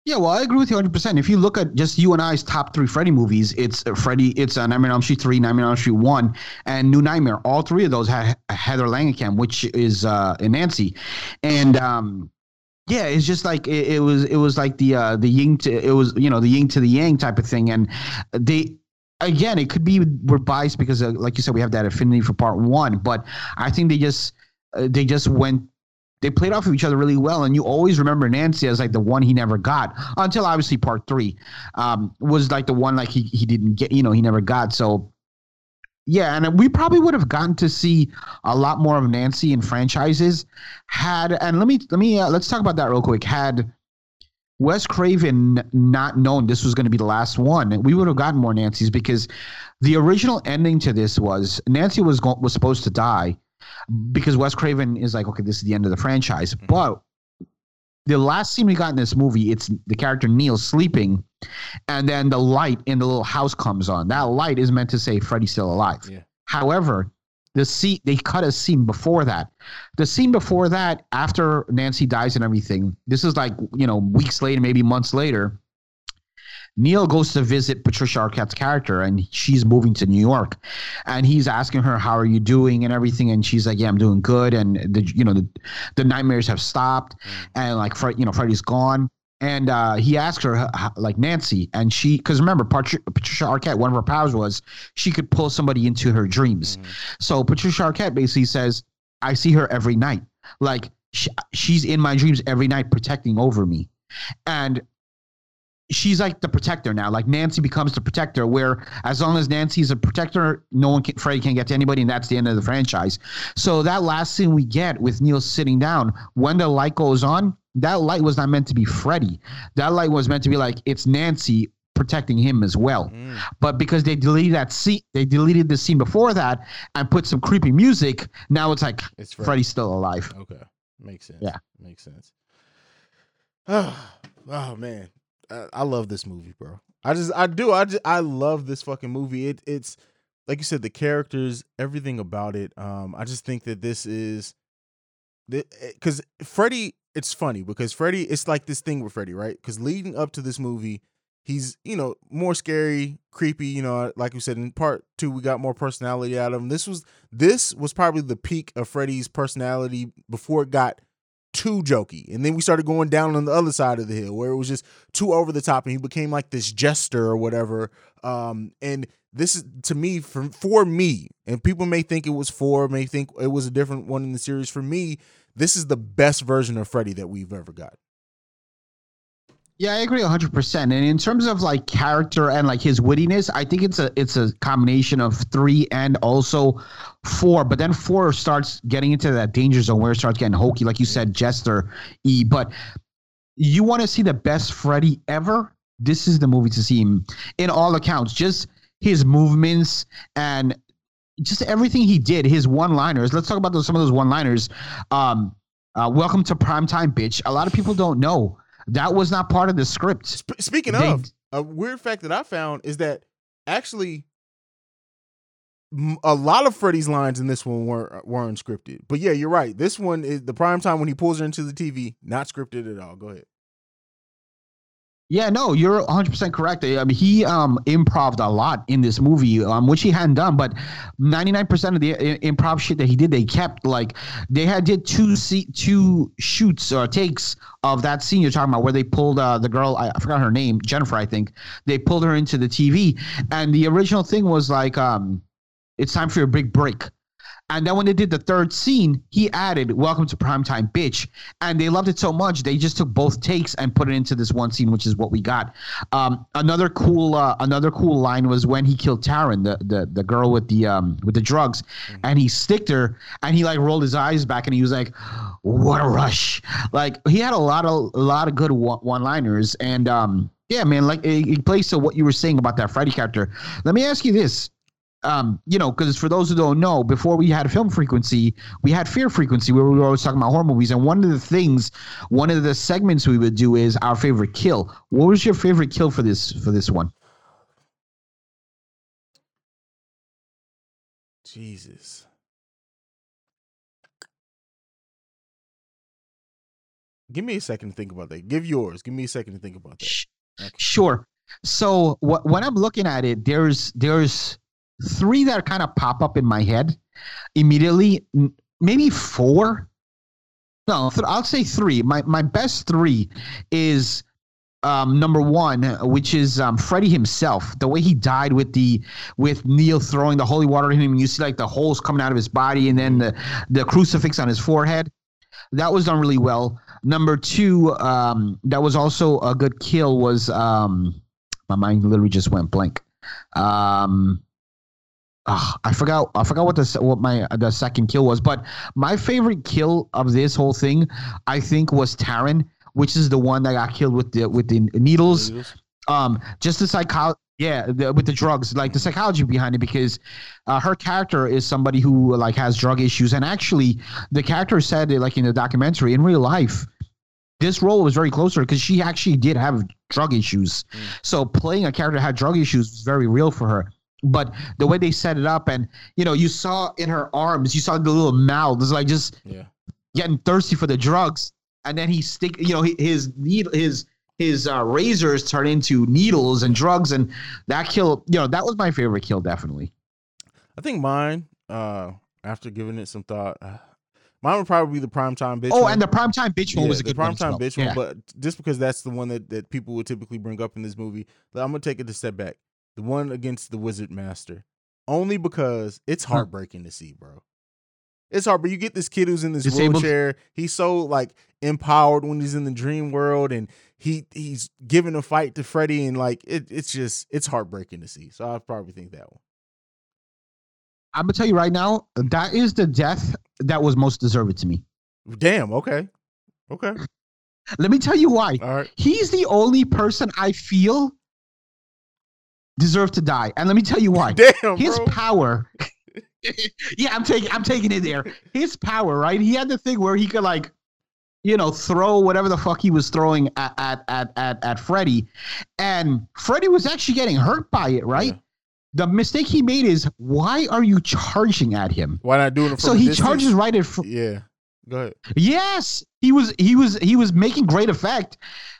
Yeah, well, I agree with you one hundred percent. If you look at just you and I's top three Freddy movies, it's Freddy, it's uh, Nightmare on Elm Street three, Nightmare on Elm Street one, and New Nightmare. All three of those had Heather Langenkamp, which is uh, Nancy. And um, yeah, it's just like it, it was. It was like the uh, the yin to it was you know the yin to the yang type of thing. And they again, it could be we're biased because uh, like you said, we have that affinity for part one. But I think they just uh, they just went. They played off of each other really well, and you always remember Nancy as like the one he never got until obviously part three um, was like the one like he he didn't get, you know, he never got. So yeah, and we probably would have gotten to see a lot more of Nancy in franchises had. And let me let me uh, let's talk about that real quick. Had Wes Craven not known this was going to be the last one, we would have gotten more Nancy's, because the original ending to this was Nancy was go- was supposed to die because Wes Craven is like, okay, this is the end of the franchise. Mm-hmm. But the last scene we got in this movie, it's the character Neil sleeping, and then the light in the little house comes on. That light is meant to say Freddy's still alive. Yeah. However, the scene, they cut a scene before that. The scene before that, after Nancy dies and everything, this is like, you know, weeks later, maybe months later, Neil goes to visit Patricia Arquette's character, and she's moving to New York, and he's asking her, how are you doing and everything? And she's like, yeah, I'm doing good. And the, you know, the, the nightmares have stopped, and like, you know, Freddy's gone. And uh, he asked her, like, Nancy, and she, because remember, Patri- Patricia Arquette, one of her powers was she could pull somebody into her dreams. Mm-hmm. So Patricia Arquette basically says, I see her every night. Like, sh- she's in my dreams every night protecting over me. And she's like the protector now. Like, Nancy becomes the protector, where as long as Nancy's a protector, no one can, Freddy can't get to anybody, and that's the end of the franchise. So that last scene we get with Neil sitting down, when the light goes on, that light was not meant to be Freddy. That light was meant to be like, it's Nancy protecting him as well. Mm. But because they deleted that scene, they deleted the scene before that and put some creepy music, now it's like, it's Freddy. Freddy's still alive. Okay. Makes sense. Yeah. Makes sense. Oh, oh man. I, I love this movie, bro. I just, I do. I just, I love this fucking movie. It, it's, like you said, the characters, everything about it. Um, I just think that this is, because Freddy, it's funny because Freddy, it's like this thing with Freddy, right? Because leading up to this movie, he's, you know, more scary, creepy, you know, like we said, in part two, we got more personality out of him. This was, this was probably the peak of Freddy's personality before it got too jokey. And then we started going down on the other side of the hill where it was just too over the top, and he became like this jester or whatever. Um, and this is, to me, for, for me, and people may think it was for, may think it was a different one in the series. For me, this is the best version of Freddy that we've ever got. Yeah, I agree one hundred percent. And in terms of like character and like his wittiness, I think it's a it's a combination of three and also four. But then four starts getting into that danger zone where it starts getting hokey, like you said, Jester E. But you want to see the best Freddy ever? This is the movie to see him in all accounts. Just his movements and just everything he did, his one-liners. Let's talk about those, some of those one-liners. Um, uh, welcome to primetime, bitch. A lot of people don't know that was not part of the script. Sp- speaking they- of, a weird fact that I found is that actually m- a lot of Freddy's lines in this one were, were unscripted. But yeah, you're right. This one is the primetime when he pulls her into the T V, not scripted at all. Go ahead. Yeah, no, you're one hundred percent correct. I mean, he um, improv'd a lot in this movie, um, which he hadn't done, but ninety-nine percent of the I- improv shit that he did, they kept. Like, they had did two se- two shoots or takes of that scene you're talking about where they pulled uh, the girl, I, I forgot her name, Jennifer, I think. They pulled her into the T V, and the original thing was like, um, it's time for your big break. And then when they did the third scene, he added, welcome to primetime, bitch. And they loved it so much, they just took both takes and put it into this one scene, which is what we got. Um, another cool uh, another cool line was when he killed Taryn, the the, the girl with the um, with the drugs, mm-hmm. and he sticked her, and he like rolled his eyes back, and he was like, what a rush. Like, he had a lot of, a lot of good one-liners. And um, yeah, man, like it, it plays to what you were saying about that Freddy character. Let me ask you this. Um, you know, because for those who don't know, before we had Film Frequency, we had Fear Frequency, where we were always talking about horror movies. And one of the things, one of the segments we would do is our favorite kill. What was your favorite kill for this for this one? Jesus. Give me a second to think about that. Give yours. Give me a second to think about that. Okay. Sure. So wh- when I'm looking at it, there's there's. three that kind of pop up in my head immediately, maybe four. No, th- I'll say three. My my best three is um, number one, which is um, Freddy himself. The way he died with the with Neil throwing the holy water at him, and you see like the holes coming out of his body, and then the the crucifix on his forehead. That was done really well. Number two, um, that was also a good kill. Was um, my mind literally just went blank. Um, Oh, I forgot. I forgot what the what my the second kill was. But my favorite kill of this whole thing, I think, was Taryn which is the one that got killed with the with the needles. needles. Um, just the psychology, yeah, the, with the drugs, like the psychology behind it, because uh, her character is somebody who like has drug issues, and actually, the character said it, like in the documentary, in real life, this role was very close to her because she actually did have drug issues. Mm. So playing a character that had drug issues was very real for her. But the way they set it up, and you know, you saw in her arms, you saw the little mouth. It's like just yeah. getting thirsty for the drugs, and then he stick. You know, his needle, his his uh, razors turn into needles and drugs, and that kill. You know, that was my favorite kill, definitely. I think mine. Uh, after giving it some thought. Uh... Mine would probably be the primetime bitch. Oh, one. And the primetime bitch one yeah, was a good the primetime one. Bitch yeah. one, but just because that's the one that, that people would typically bring up in this movie, I'm going to take it a step back. The one against the Wizard Master. Only because it's heartbreaking to see, bro. It's hard, but you get this kid who's in this Disabled. wheelchair. He's so like empowered when he's in the dream world, and he he's giving a fight to Freddy, and like it, it's just it's heartbreaking to see. So I probably think that one. I'm gonna tell you right now, that is the death that was most deserved to me. Damn. Okay. Okay. Let me tell you why. All right. He's the only person I feel deserved to die, and let me tell you why. Damn. His bro. power. yeah, I'm taking. I'm taking it there. His power, right? He had the thing where he could like, you know, throw whatever the fuck he was throwing at at at at, at Freddy, and Freddy was actually getting hurt by it, right? Yeah. The mistake he made is, why are you charging at him? Why not doing it? From so he distance? Charges right at. Fr- yeah, go ahead. Yes, he was he was he was making great effect.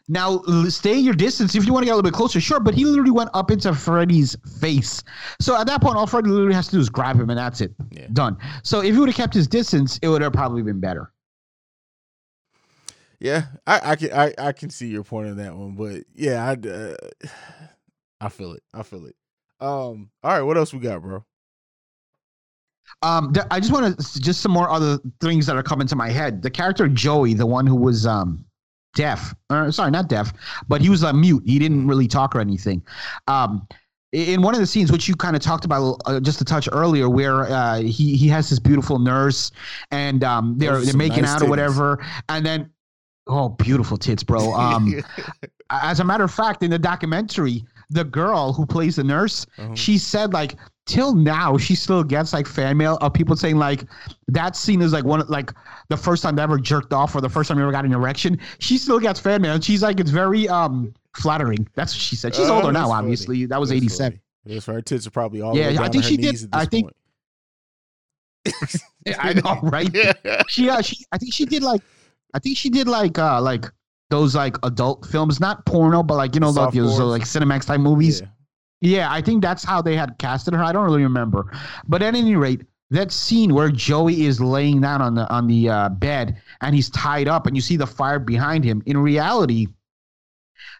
Now stay your distance if you want to get a little bit closer, sure. But he literally went up into Freddy's face. So at that point, all Freddy literally has to do is grab him, and that's it. Yeah. Done. So if he would have kept his distance, it would have probably been better. Yeah, I, I can I, I can see your point on that one, but yeah, I uh, I feel it. I feel it. Um. All right. What else we got, bro? Um. Th- I just want to just some more other things that are coming to my head. The character Joey, the one who was um deaf. Or, sorry, not deaf, but he was uh, mute. He didn't really talk or anything. Um, in one of the scenes, which you kind of talked about uh, just a touch earlier, where uh he he has this beautiful nurse, and um they're they're making nice out titties. Or whatever, and then oh beautiful tits, bro. Um, as a matter of fact, in the documentary. The girl who plays the nurse, uh-huh. she said like till now she still gets like fan mail of people saying like that scene is like one like the first time they ever jerked off or the first time they ever got an erection. She still gets fan mail. And she's like it's very um flattering. That's what she said. She's uh, older now, funny. Obviously. That was eighty-seven. Yes, her tits are probably all. Yeah, I think she did. I think. I know, right? Yeah. She, uh, she. I think she did like. I think she did like uh like. Those like adult films, not porno, but like, you know, those, those like Cinemax type movies. Yeah. yeah, I think that's how they had casted her. I don't really remember. But at any rate, that scene where Joey is laying down on the on the uh, bed and he's tied up and you see the fire behind him. In reality,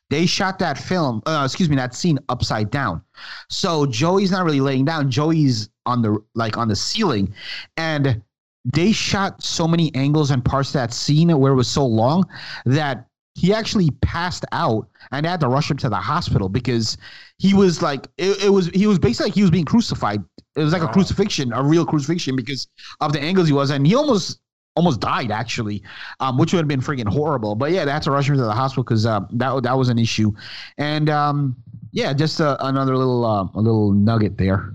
they shot that film, uh, excuse me, that scene upside down. So Joey's not really laying down. Joey's on the like on the ceiling, and they shot so many angles and parts of that scene where it was so long that he actually passed out, and they had to rush him to the hospital because he was like, it, it was, he was basically like he was being crucified. It was like wow. a crucifixion, a real crucifixion because of the angles he was, and he almost, almost died actually, um, which would have been freaking horrible. But yeah, they had to rush him to the hospital because uh, that that was an issue, and um, yeah, just uh, another little, uh, a little nugget there.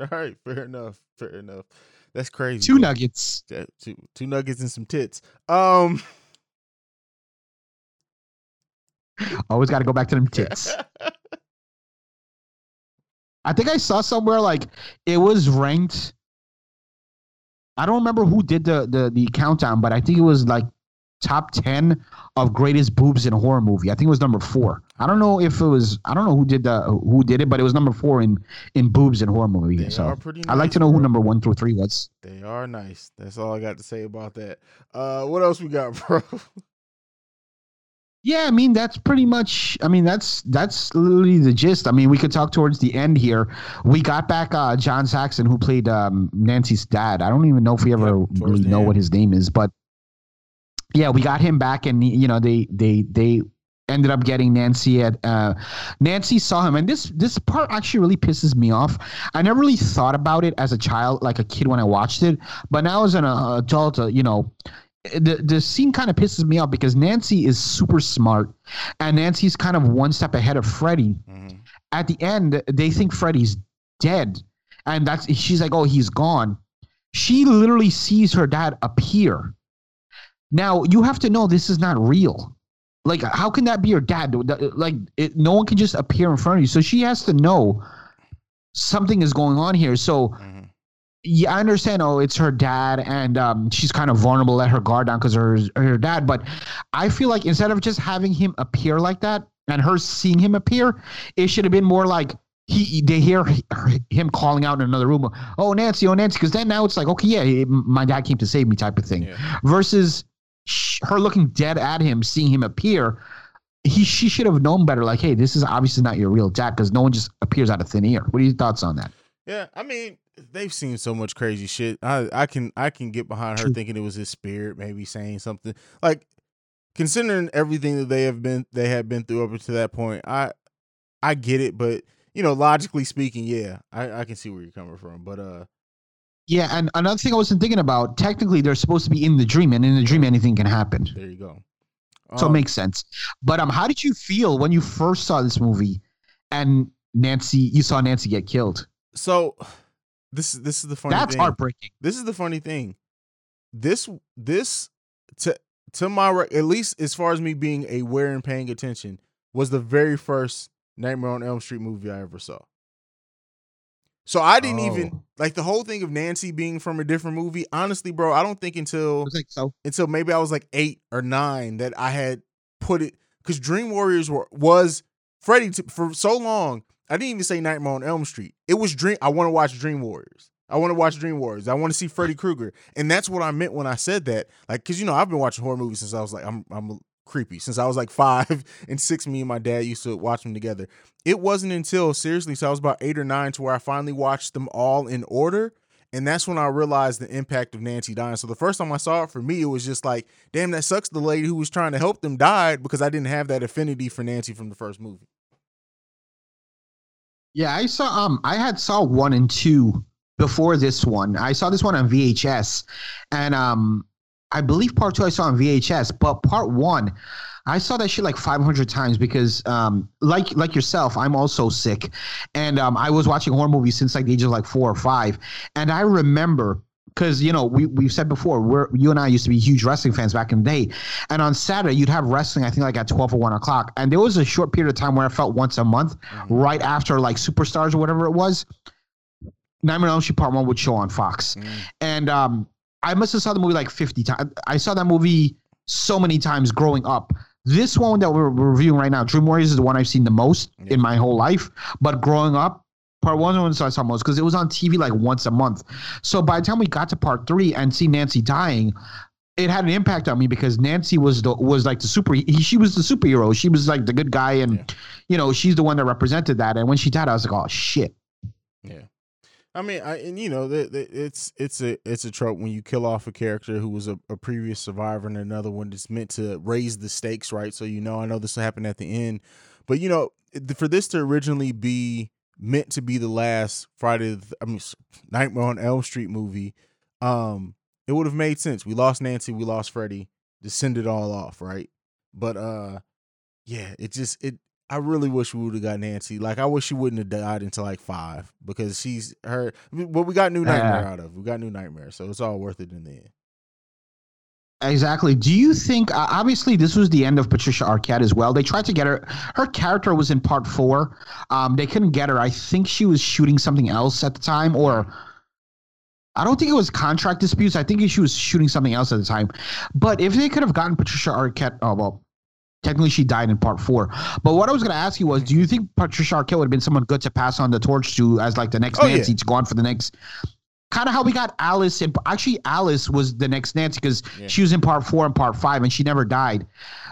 All right, fair enough, fair enough. That's crazy. Two bro. nuggets, yeah, two two nuggets and some tits. Um. Always got to go back to them tits. I think I saw somewhere like it was ranked. I don't remember who did the, the the countdown, but I think it was like top ten of greatest boobs in a horror movie. I think it was number four. I don't know if it was. I don't know who did the who did it, but it was number four in in boobs in horror movie. They so nice, I'd like to know bro. who number one through three was. They are nice. That's all I got to say about that. Uh, what else we got, bro? Yeah, I mean, that's pretty much, I mean, that's that's literally the gist. I mean, we could talk towards the end here. We got back uh, John Saxon, who played um, Nancy's dad. I don't even know if we ever yeah, really know end. what his name is, but yeah, we got him back, and, you know, they they they ended up getting Nancy at, uh, Nancy saw him, and this, this part actually really pisses me off. I never really thought about it as a child, like a kid when I watched it, but now as an uh, adult, uh, you know, The, the scene kind of pisses me off because Nancy is super smart and Nancy's kind of one step ahead of Freddy. Mm-hmm. At the end, they think Freddy's dead. And that's she's like, oh, he's gone. She literally sees her dad appear. Now, you have to know this is not real. Like, how can that be your dad? Like, it, no one can just appear in front of you. So she has to know something is going on here. So, mm-hmm. yeah, I understand, oh, it's her dad, and um, she's kind of vulnerable, let her guard down because her her dad. But I feel like instead of just having him appear like that and her seeing him appear, it should have been more like, He, they hear him calling out in another room, oh, Nancy, oh, Nancy, because then now it's like, okay, yeah, my dad came to save me type of thing. Yeah. Versus her looking dead at him, seeing him appear, he she should have known better, like, hey, this is obviously not your real dad because no one just appears out of thin air. What are your thoughts on that? Yeah, I mean, they've seen so much crazy shit. I, I can I can get behind her thinking it was his spirit maybe saying something. Like, considering everything that they have been they have been through up to that point, I I get it, but you know, logically speaking, yeah, I, I can see where you're coming from, but uh, yeah. And another thing I wasn't thinking about: technically, they're supposed to be in the dream, and in the dream, anything can happen. There you go. Um, so it makes sense. But um, how did you feel when you first saw this movie, and Nancy? You saw Nancy get killed. So this this is the funny. That's thing. heartbreaking. This is the funny thing. This this to to my at least as far as me being aware and paying attention was the very first Nightmare on Elm Street movie I ever saw. So I didn't oh. even like the whole thing of Nancy being from a different movie. Honestly, bro, I don't think until I think so. until maybe I was like eight or nine that I had put it, because Dream Warriors were, was Freddy t- for so long. I didn't even say Nightmare on Elm Street. It was Dream. I want to watch Dream Warriors. I want to watch Dream Warriors. I want to see Freddy Krueger. And that's what I meant when I said that. Like, because, you know, I've been watching horror movies since I was like, I'm, I'm creepy since I was like five and six. Me and my dad used to watch them together. It wasn't until seriously, so I was about eight or nine to where I finally watched them all in order. And that's when I realized the impact of Nancy dying. So the first time I saw it, for me, it was just like, damn, that sucks. The lady who was trying to help them died because I didn't have that affinity for Nancy from the first movie. Yeah, I saw, um, I had saw one and two before this one. I saw this one on V H S and, um, I believe part two I saw on V H S, but part one, I saw that shit like five hundred times because, um, like like yourself, I'm also sick, and um, I was watching horror movies since like the age of like four or five, and I remember because you know we we've said before we're you and I used to be huge wrestling fans back in the day, and on Saturday you'd have wrestling I think like at twelve or one o'clock, and there was a short period of time where I felt once a month, mm-hmm. right after like Superstars or whatever it was, Nightmare on Elm Street Part One would show on Fox, mm-hmm. and um. I must have saw the movie like fifty times. I saw that movie so many times growing up. This one that we're reviewing right now, Dream Warriors, is the one I've seen the most yeah. in my whole life. But growing up, part one was I saw most because it was on T V like once a month. So by the time we got to part three and see Nancy dying, it had an impact on me because Nancy was the was like the super. He, she was the superhero. She was like the good guy, and yeah. you know she's the one that represented that. And when she died, I was like, oh shit. Yeah. I mean, I and you know, the, the, it's it's a it's a trope when you kill off a character who was a, a previous survivor in another one. It's meant to raise the stakes, right? So you know, I know this will happen at the end, but you know, for this to originally be meant to be the last Friday, I mean, Nightmare on Elm Street movie, um, it would have made sense. We lost Nancy, we lost Freddy, to send it all off, right? But uh, yeah, it just it. I really wish we would have got Nancy. Like, I wish she wouldn't have died until like five because she's her. But we got New Nightmare uh, out of. We got New Nightmare, so it's all worth it in the end. Exactly. Do you think? Uh, obviously, this was the end of Patricia Arquette as well. They tried to get her. Her character was in part four. Um, they couldn't get her. I think she was shooting something else at the time, or I don't think it was contract disputes. I think she was shooting something else at the time. But if they could have gotten Patricia Arquette, oh well. Technically, she died in part four. But what I was going to ask you was, do you think Patricia Arquette would have been someone good to pass on the torch to as like the next oh, Nancy yeah. to go on for the next? Kind of how we got Alice. In, actually, Alice was the next Nancy because yeah. she was in part four and part five, and she never died.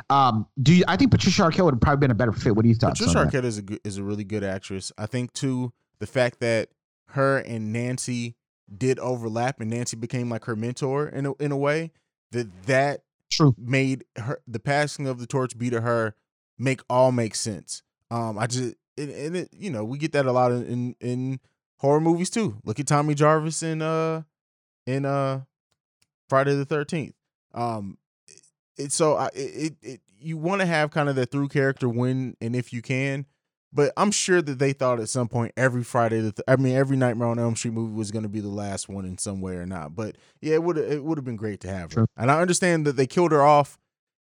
Um, do you, I think Patricia Arquette would have probably been a better fit. What do you think? Patricia Arquette is a good, is a really good actress. I think too the fact that her and Nancy did overlap, and Nancy became like her mentor in a, in a way that that. True. Made her the passing of the torch be to her make all make sense. Um, I just and, and it, you know, we get that a lot in, in in horror movies too. Look at Tommy Jarvis in uh in uh Friday the thirteenth. Um, it, so I, it, it you want to have kind of that through character when and if you can. But I'm sure that they thought at some point every Friday, that th- I mean, every Nightmare on Elm Street movie was going to be the last one in some way or not. But yeah, it would it would have been great to have her. Sure. And I understand that they killed her off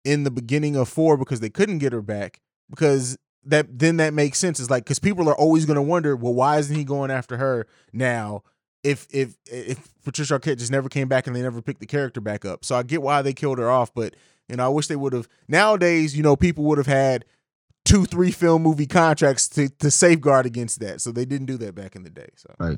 in the beginning of four because they couldn't get her back, because that then that makes sense. It's like, because people are always going to wonder, well, why isn't he going after her now? If if if Patricia Arquette just never came back and they never picked the character back up. So I get why they killed her off, but you know, I wish they would have. Nowadays, you know, people would have had two, three film movie contracts to, to safeguard against that. So they didn't do that back in the day. So. Right.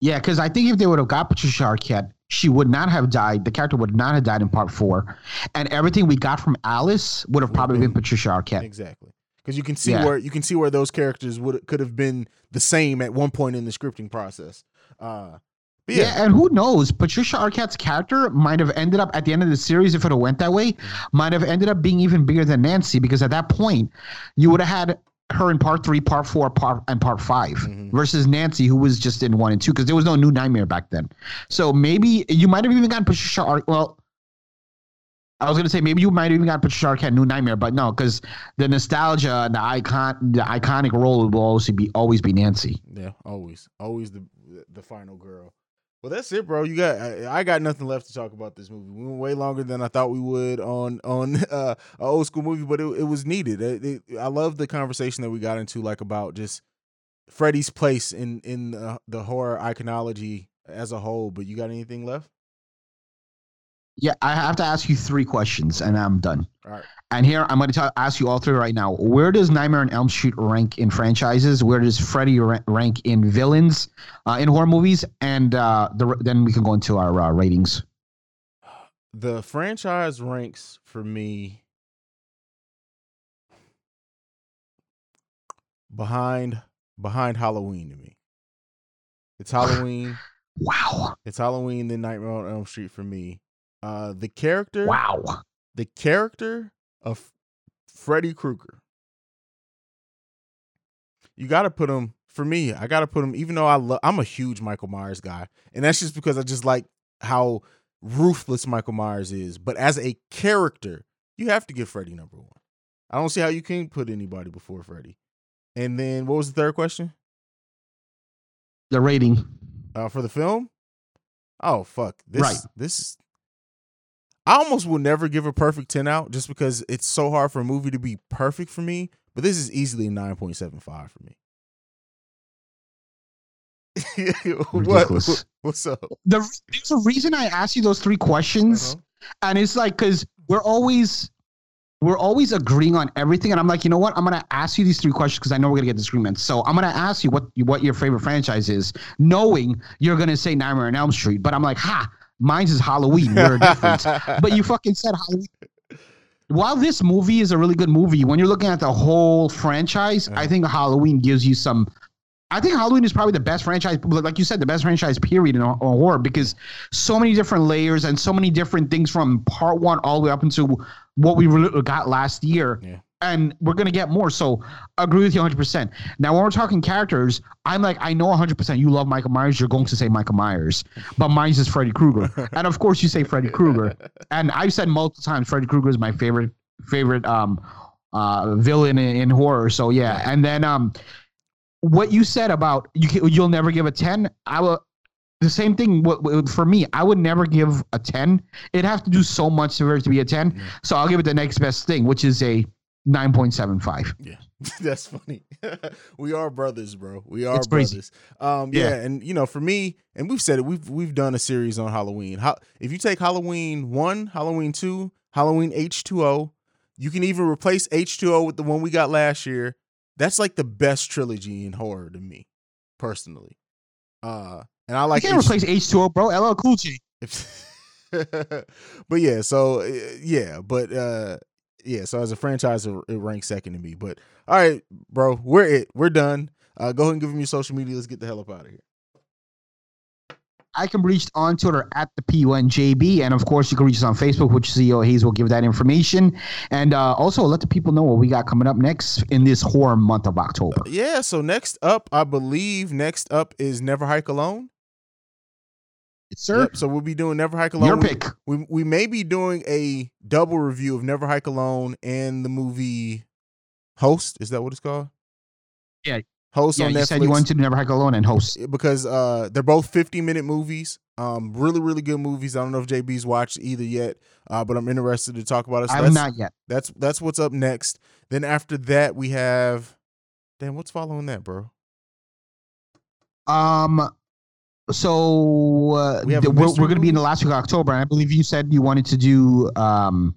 Yeah, because I think if they would have got Patricia Arquette, she would not have died. The character would not have died in part four. And everything we got from Alice would have probably been Patricia Arquette. Exactly. Because you can see yeah. where you can see where those characters would could have been the same at one point in the scripting process. Uh, but yeah. yeah, and who knows? Patricia Arquette's character might have ended up at the end of the series, if it had went that way, might have ended up being even bigger than Nancy, because at that point you would have had her in part three, part four, part and part five mm-hmm. versus Nancy, who was just in one and two, because there was no new Nightmare back then. So maybe you might have even gotten Patricia Arquette. Well. I was gonna say maybe you might have even got Patricia Arquette New Nightmare, but no, because the nostalgia and the icon, the iconic role will always be always be Nancy. Yeah, always, always the the final girl. Well, that's it, bro. You got I, I got nothing left to talk about this movie. We went way longer than I thought we would on on uh, an old school movie, but it it was needed. It, it, I love the conversation that we got into, like about just Freddy's place in in the, the horror iconology as a whole. But you got anything left? Yeah, I have to ask you three questions, and I'm done. All right. And here, I'm going to ask you all three right now. Where does Nightmare on Elm Street rank in franchises? Where does Freddy rank in villains uh, in horror movies? And uh, the, then we can go into our uh, ratings. The franchise ranks for me behind behind Halloween to me. It's Halloween. Wow. It's Halloween, then Nightmare on Elm Street for me. Uh, the character, wow, the character of Freddy Krueger. You got to put him for me. I got to put him, even though I love, I'm a huge Michael Myers guy, and that's just because I just like how ruthless Michael Myers is. But as a character, you have to give Freddy number one. I don't see how you can put anybody before Freddy. And then what was the third question? The rating uh, for the film. Oh fuck! This right. this is. I almost will never give a perfect ten out just because it's so hard for a movie to be perfect for me, but this is easily a nine point seven five for me. what, what, what's up? The, there's a reason I asked you those three questions, uh-huh. and it's like, because we're always, we're always agreeing on everything, and I'm like, you know what? I'm going to ask you these three questions because I know we're going to get disagreements. So I'm going to ask you what, what your favorite franchise is, knowing you're going to say Nightmare on Elm Street, but I'm like, ha! Mine's is Halloween. We're different. But you fucking said Halloween. While this movie is a really good movie, when you're looking at the whole franchise, uh-huh. I think Halloween gives you some... I think Halloween is probably the best franchise, like you said, the best franchise period in horror, because so many different layers and so many different things from part one all the way up into what we got last year. Yeah. And we're going to get more. So I agree with you one hundred percent. Now, when we're talking characters, I'm like, I know one hundred percent you love Michael Myers. You're going to say Michael Myers. But mine's is Freddy Krueger. And, of course, you say Freddy Krueger. And I've said multiple times Freddy Krueger is my favorite favorite um, uh, villain in, in horror. So, yeah. And then um, what you said about you can, you'll never give a ten, I will. The same thing for me. I would never give a ten. It'd have to do so much for it to be a ten. Mm-hmm. So I'll give it the next best thing, which is a nine point seven five. Yeah, that's funny. We are brothers, bro. We are it's brothers. Crazy. Um, yeah. yeah, and you know, for me, and we've said it. We've we've done a series on Halloween. How, if you take Halloween one, Halloween two, Halloween H two O, you can even replace H two O with the one we got last year. That's like the best trilogy in horror to me, personally. Uh, and I like. You can't H- replace H two O, bro. L L Cool J. But yeah, so yeah, but. Uh, Yeah, so as a franchise, it ranks second to me. But all right, bro, we're it. We're done. Uh, go ahead and give them your social media. Let's get the hell up out of here. I can be reached on Twitter at the P one J B. And, of course, you can reach us on Facebook, which C E O Hayes will give that information. And uh, also let the people know what we got coming up next in this horror month of October. Uh, yeah, so next up, I believe next up is Never Hike Alone. Sir, yep. So we'll be doing Never Hike Alone. Your pick. We, we we may be doing a double review of Never Hike Alone and the movie Host. Is that what it's called? Yeah, Host yeah, on you Netflix. You said you wanted to do Never Hike Alone and Host because uh, they're both fifty minute movies. Um, really, really good movies. I don't know if J B's watched either yet, uh, but I'm interested to talk about it. So I'm not yet. That's that's what's up next. Then after that, we have. Damn, what's following that, bro? Um. So uh, we the, we're, we're going to be in the last week of October, and I believe you said you wanted to do. Um,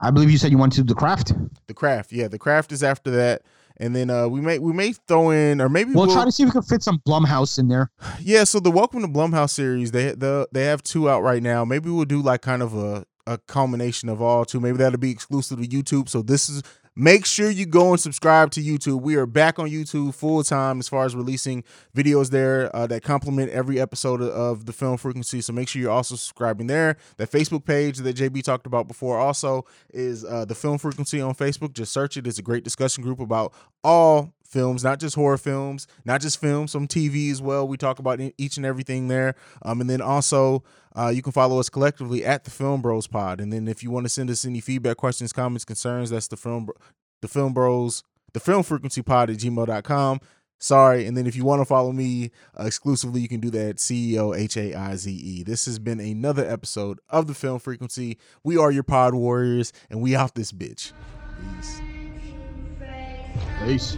I believe you said you wanted to do The Craft. The Craft, yeah, The Craft is after that, and then uh, we may we may throw in, or maybe we'll, we'll try to see if we can fit some Blumhouse in there. Yeah, so the Welcome to Blumhouse series, they the they have two out right now. Maybe we'll do like kind of a a culmination of all two. Maybe that'll be exclusive to YouTube. So this is. Make sure you go and subscribe to YouTube. We are back on YouTube full time as far as releasing videos there uh, that complement every episode of The Film Frequency. So make sure you're also subscribing there. That Facebook page that J B talked about before also is uh, The Film Frequency on Facebook. Just search it. It's a great discussion group about all films, not just horror films, not just films, some T V as well. We talk about each and everything there. Um, and then also uh, you can follow us collectively at The Film Bros Pod. And then if you want to send us any feedback, questions, comments, concerns, that's the film, the film bros, the film frequency pod at gmail dot com. Sorry. And then if you want to follow me uh, exclusively, you can do that at C E O H A I Z E. This has been another episode of The Film Frequency. We are your pod warriors and we out this bitch. Peace. Peace.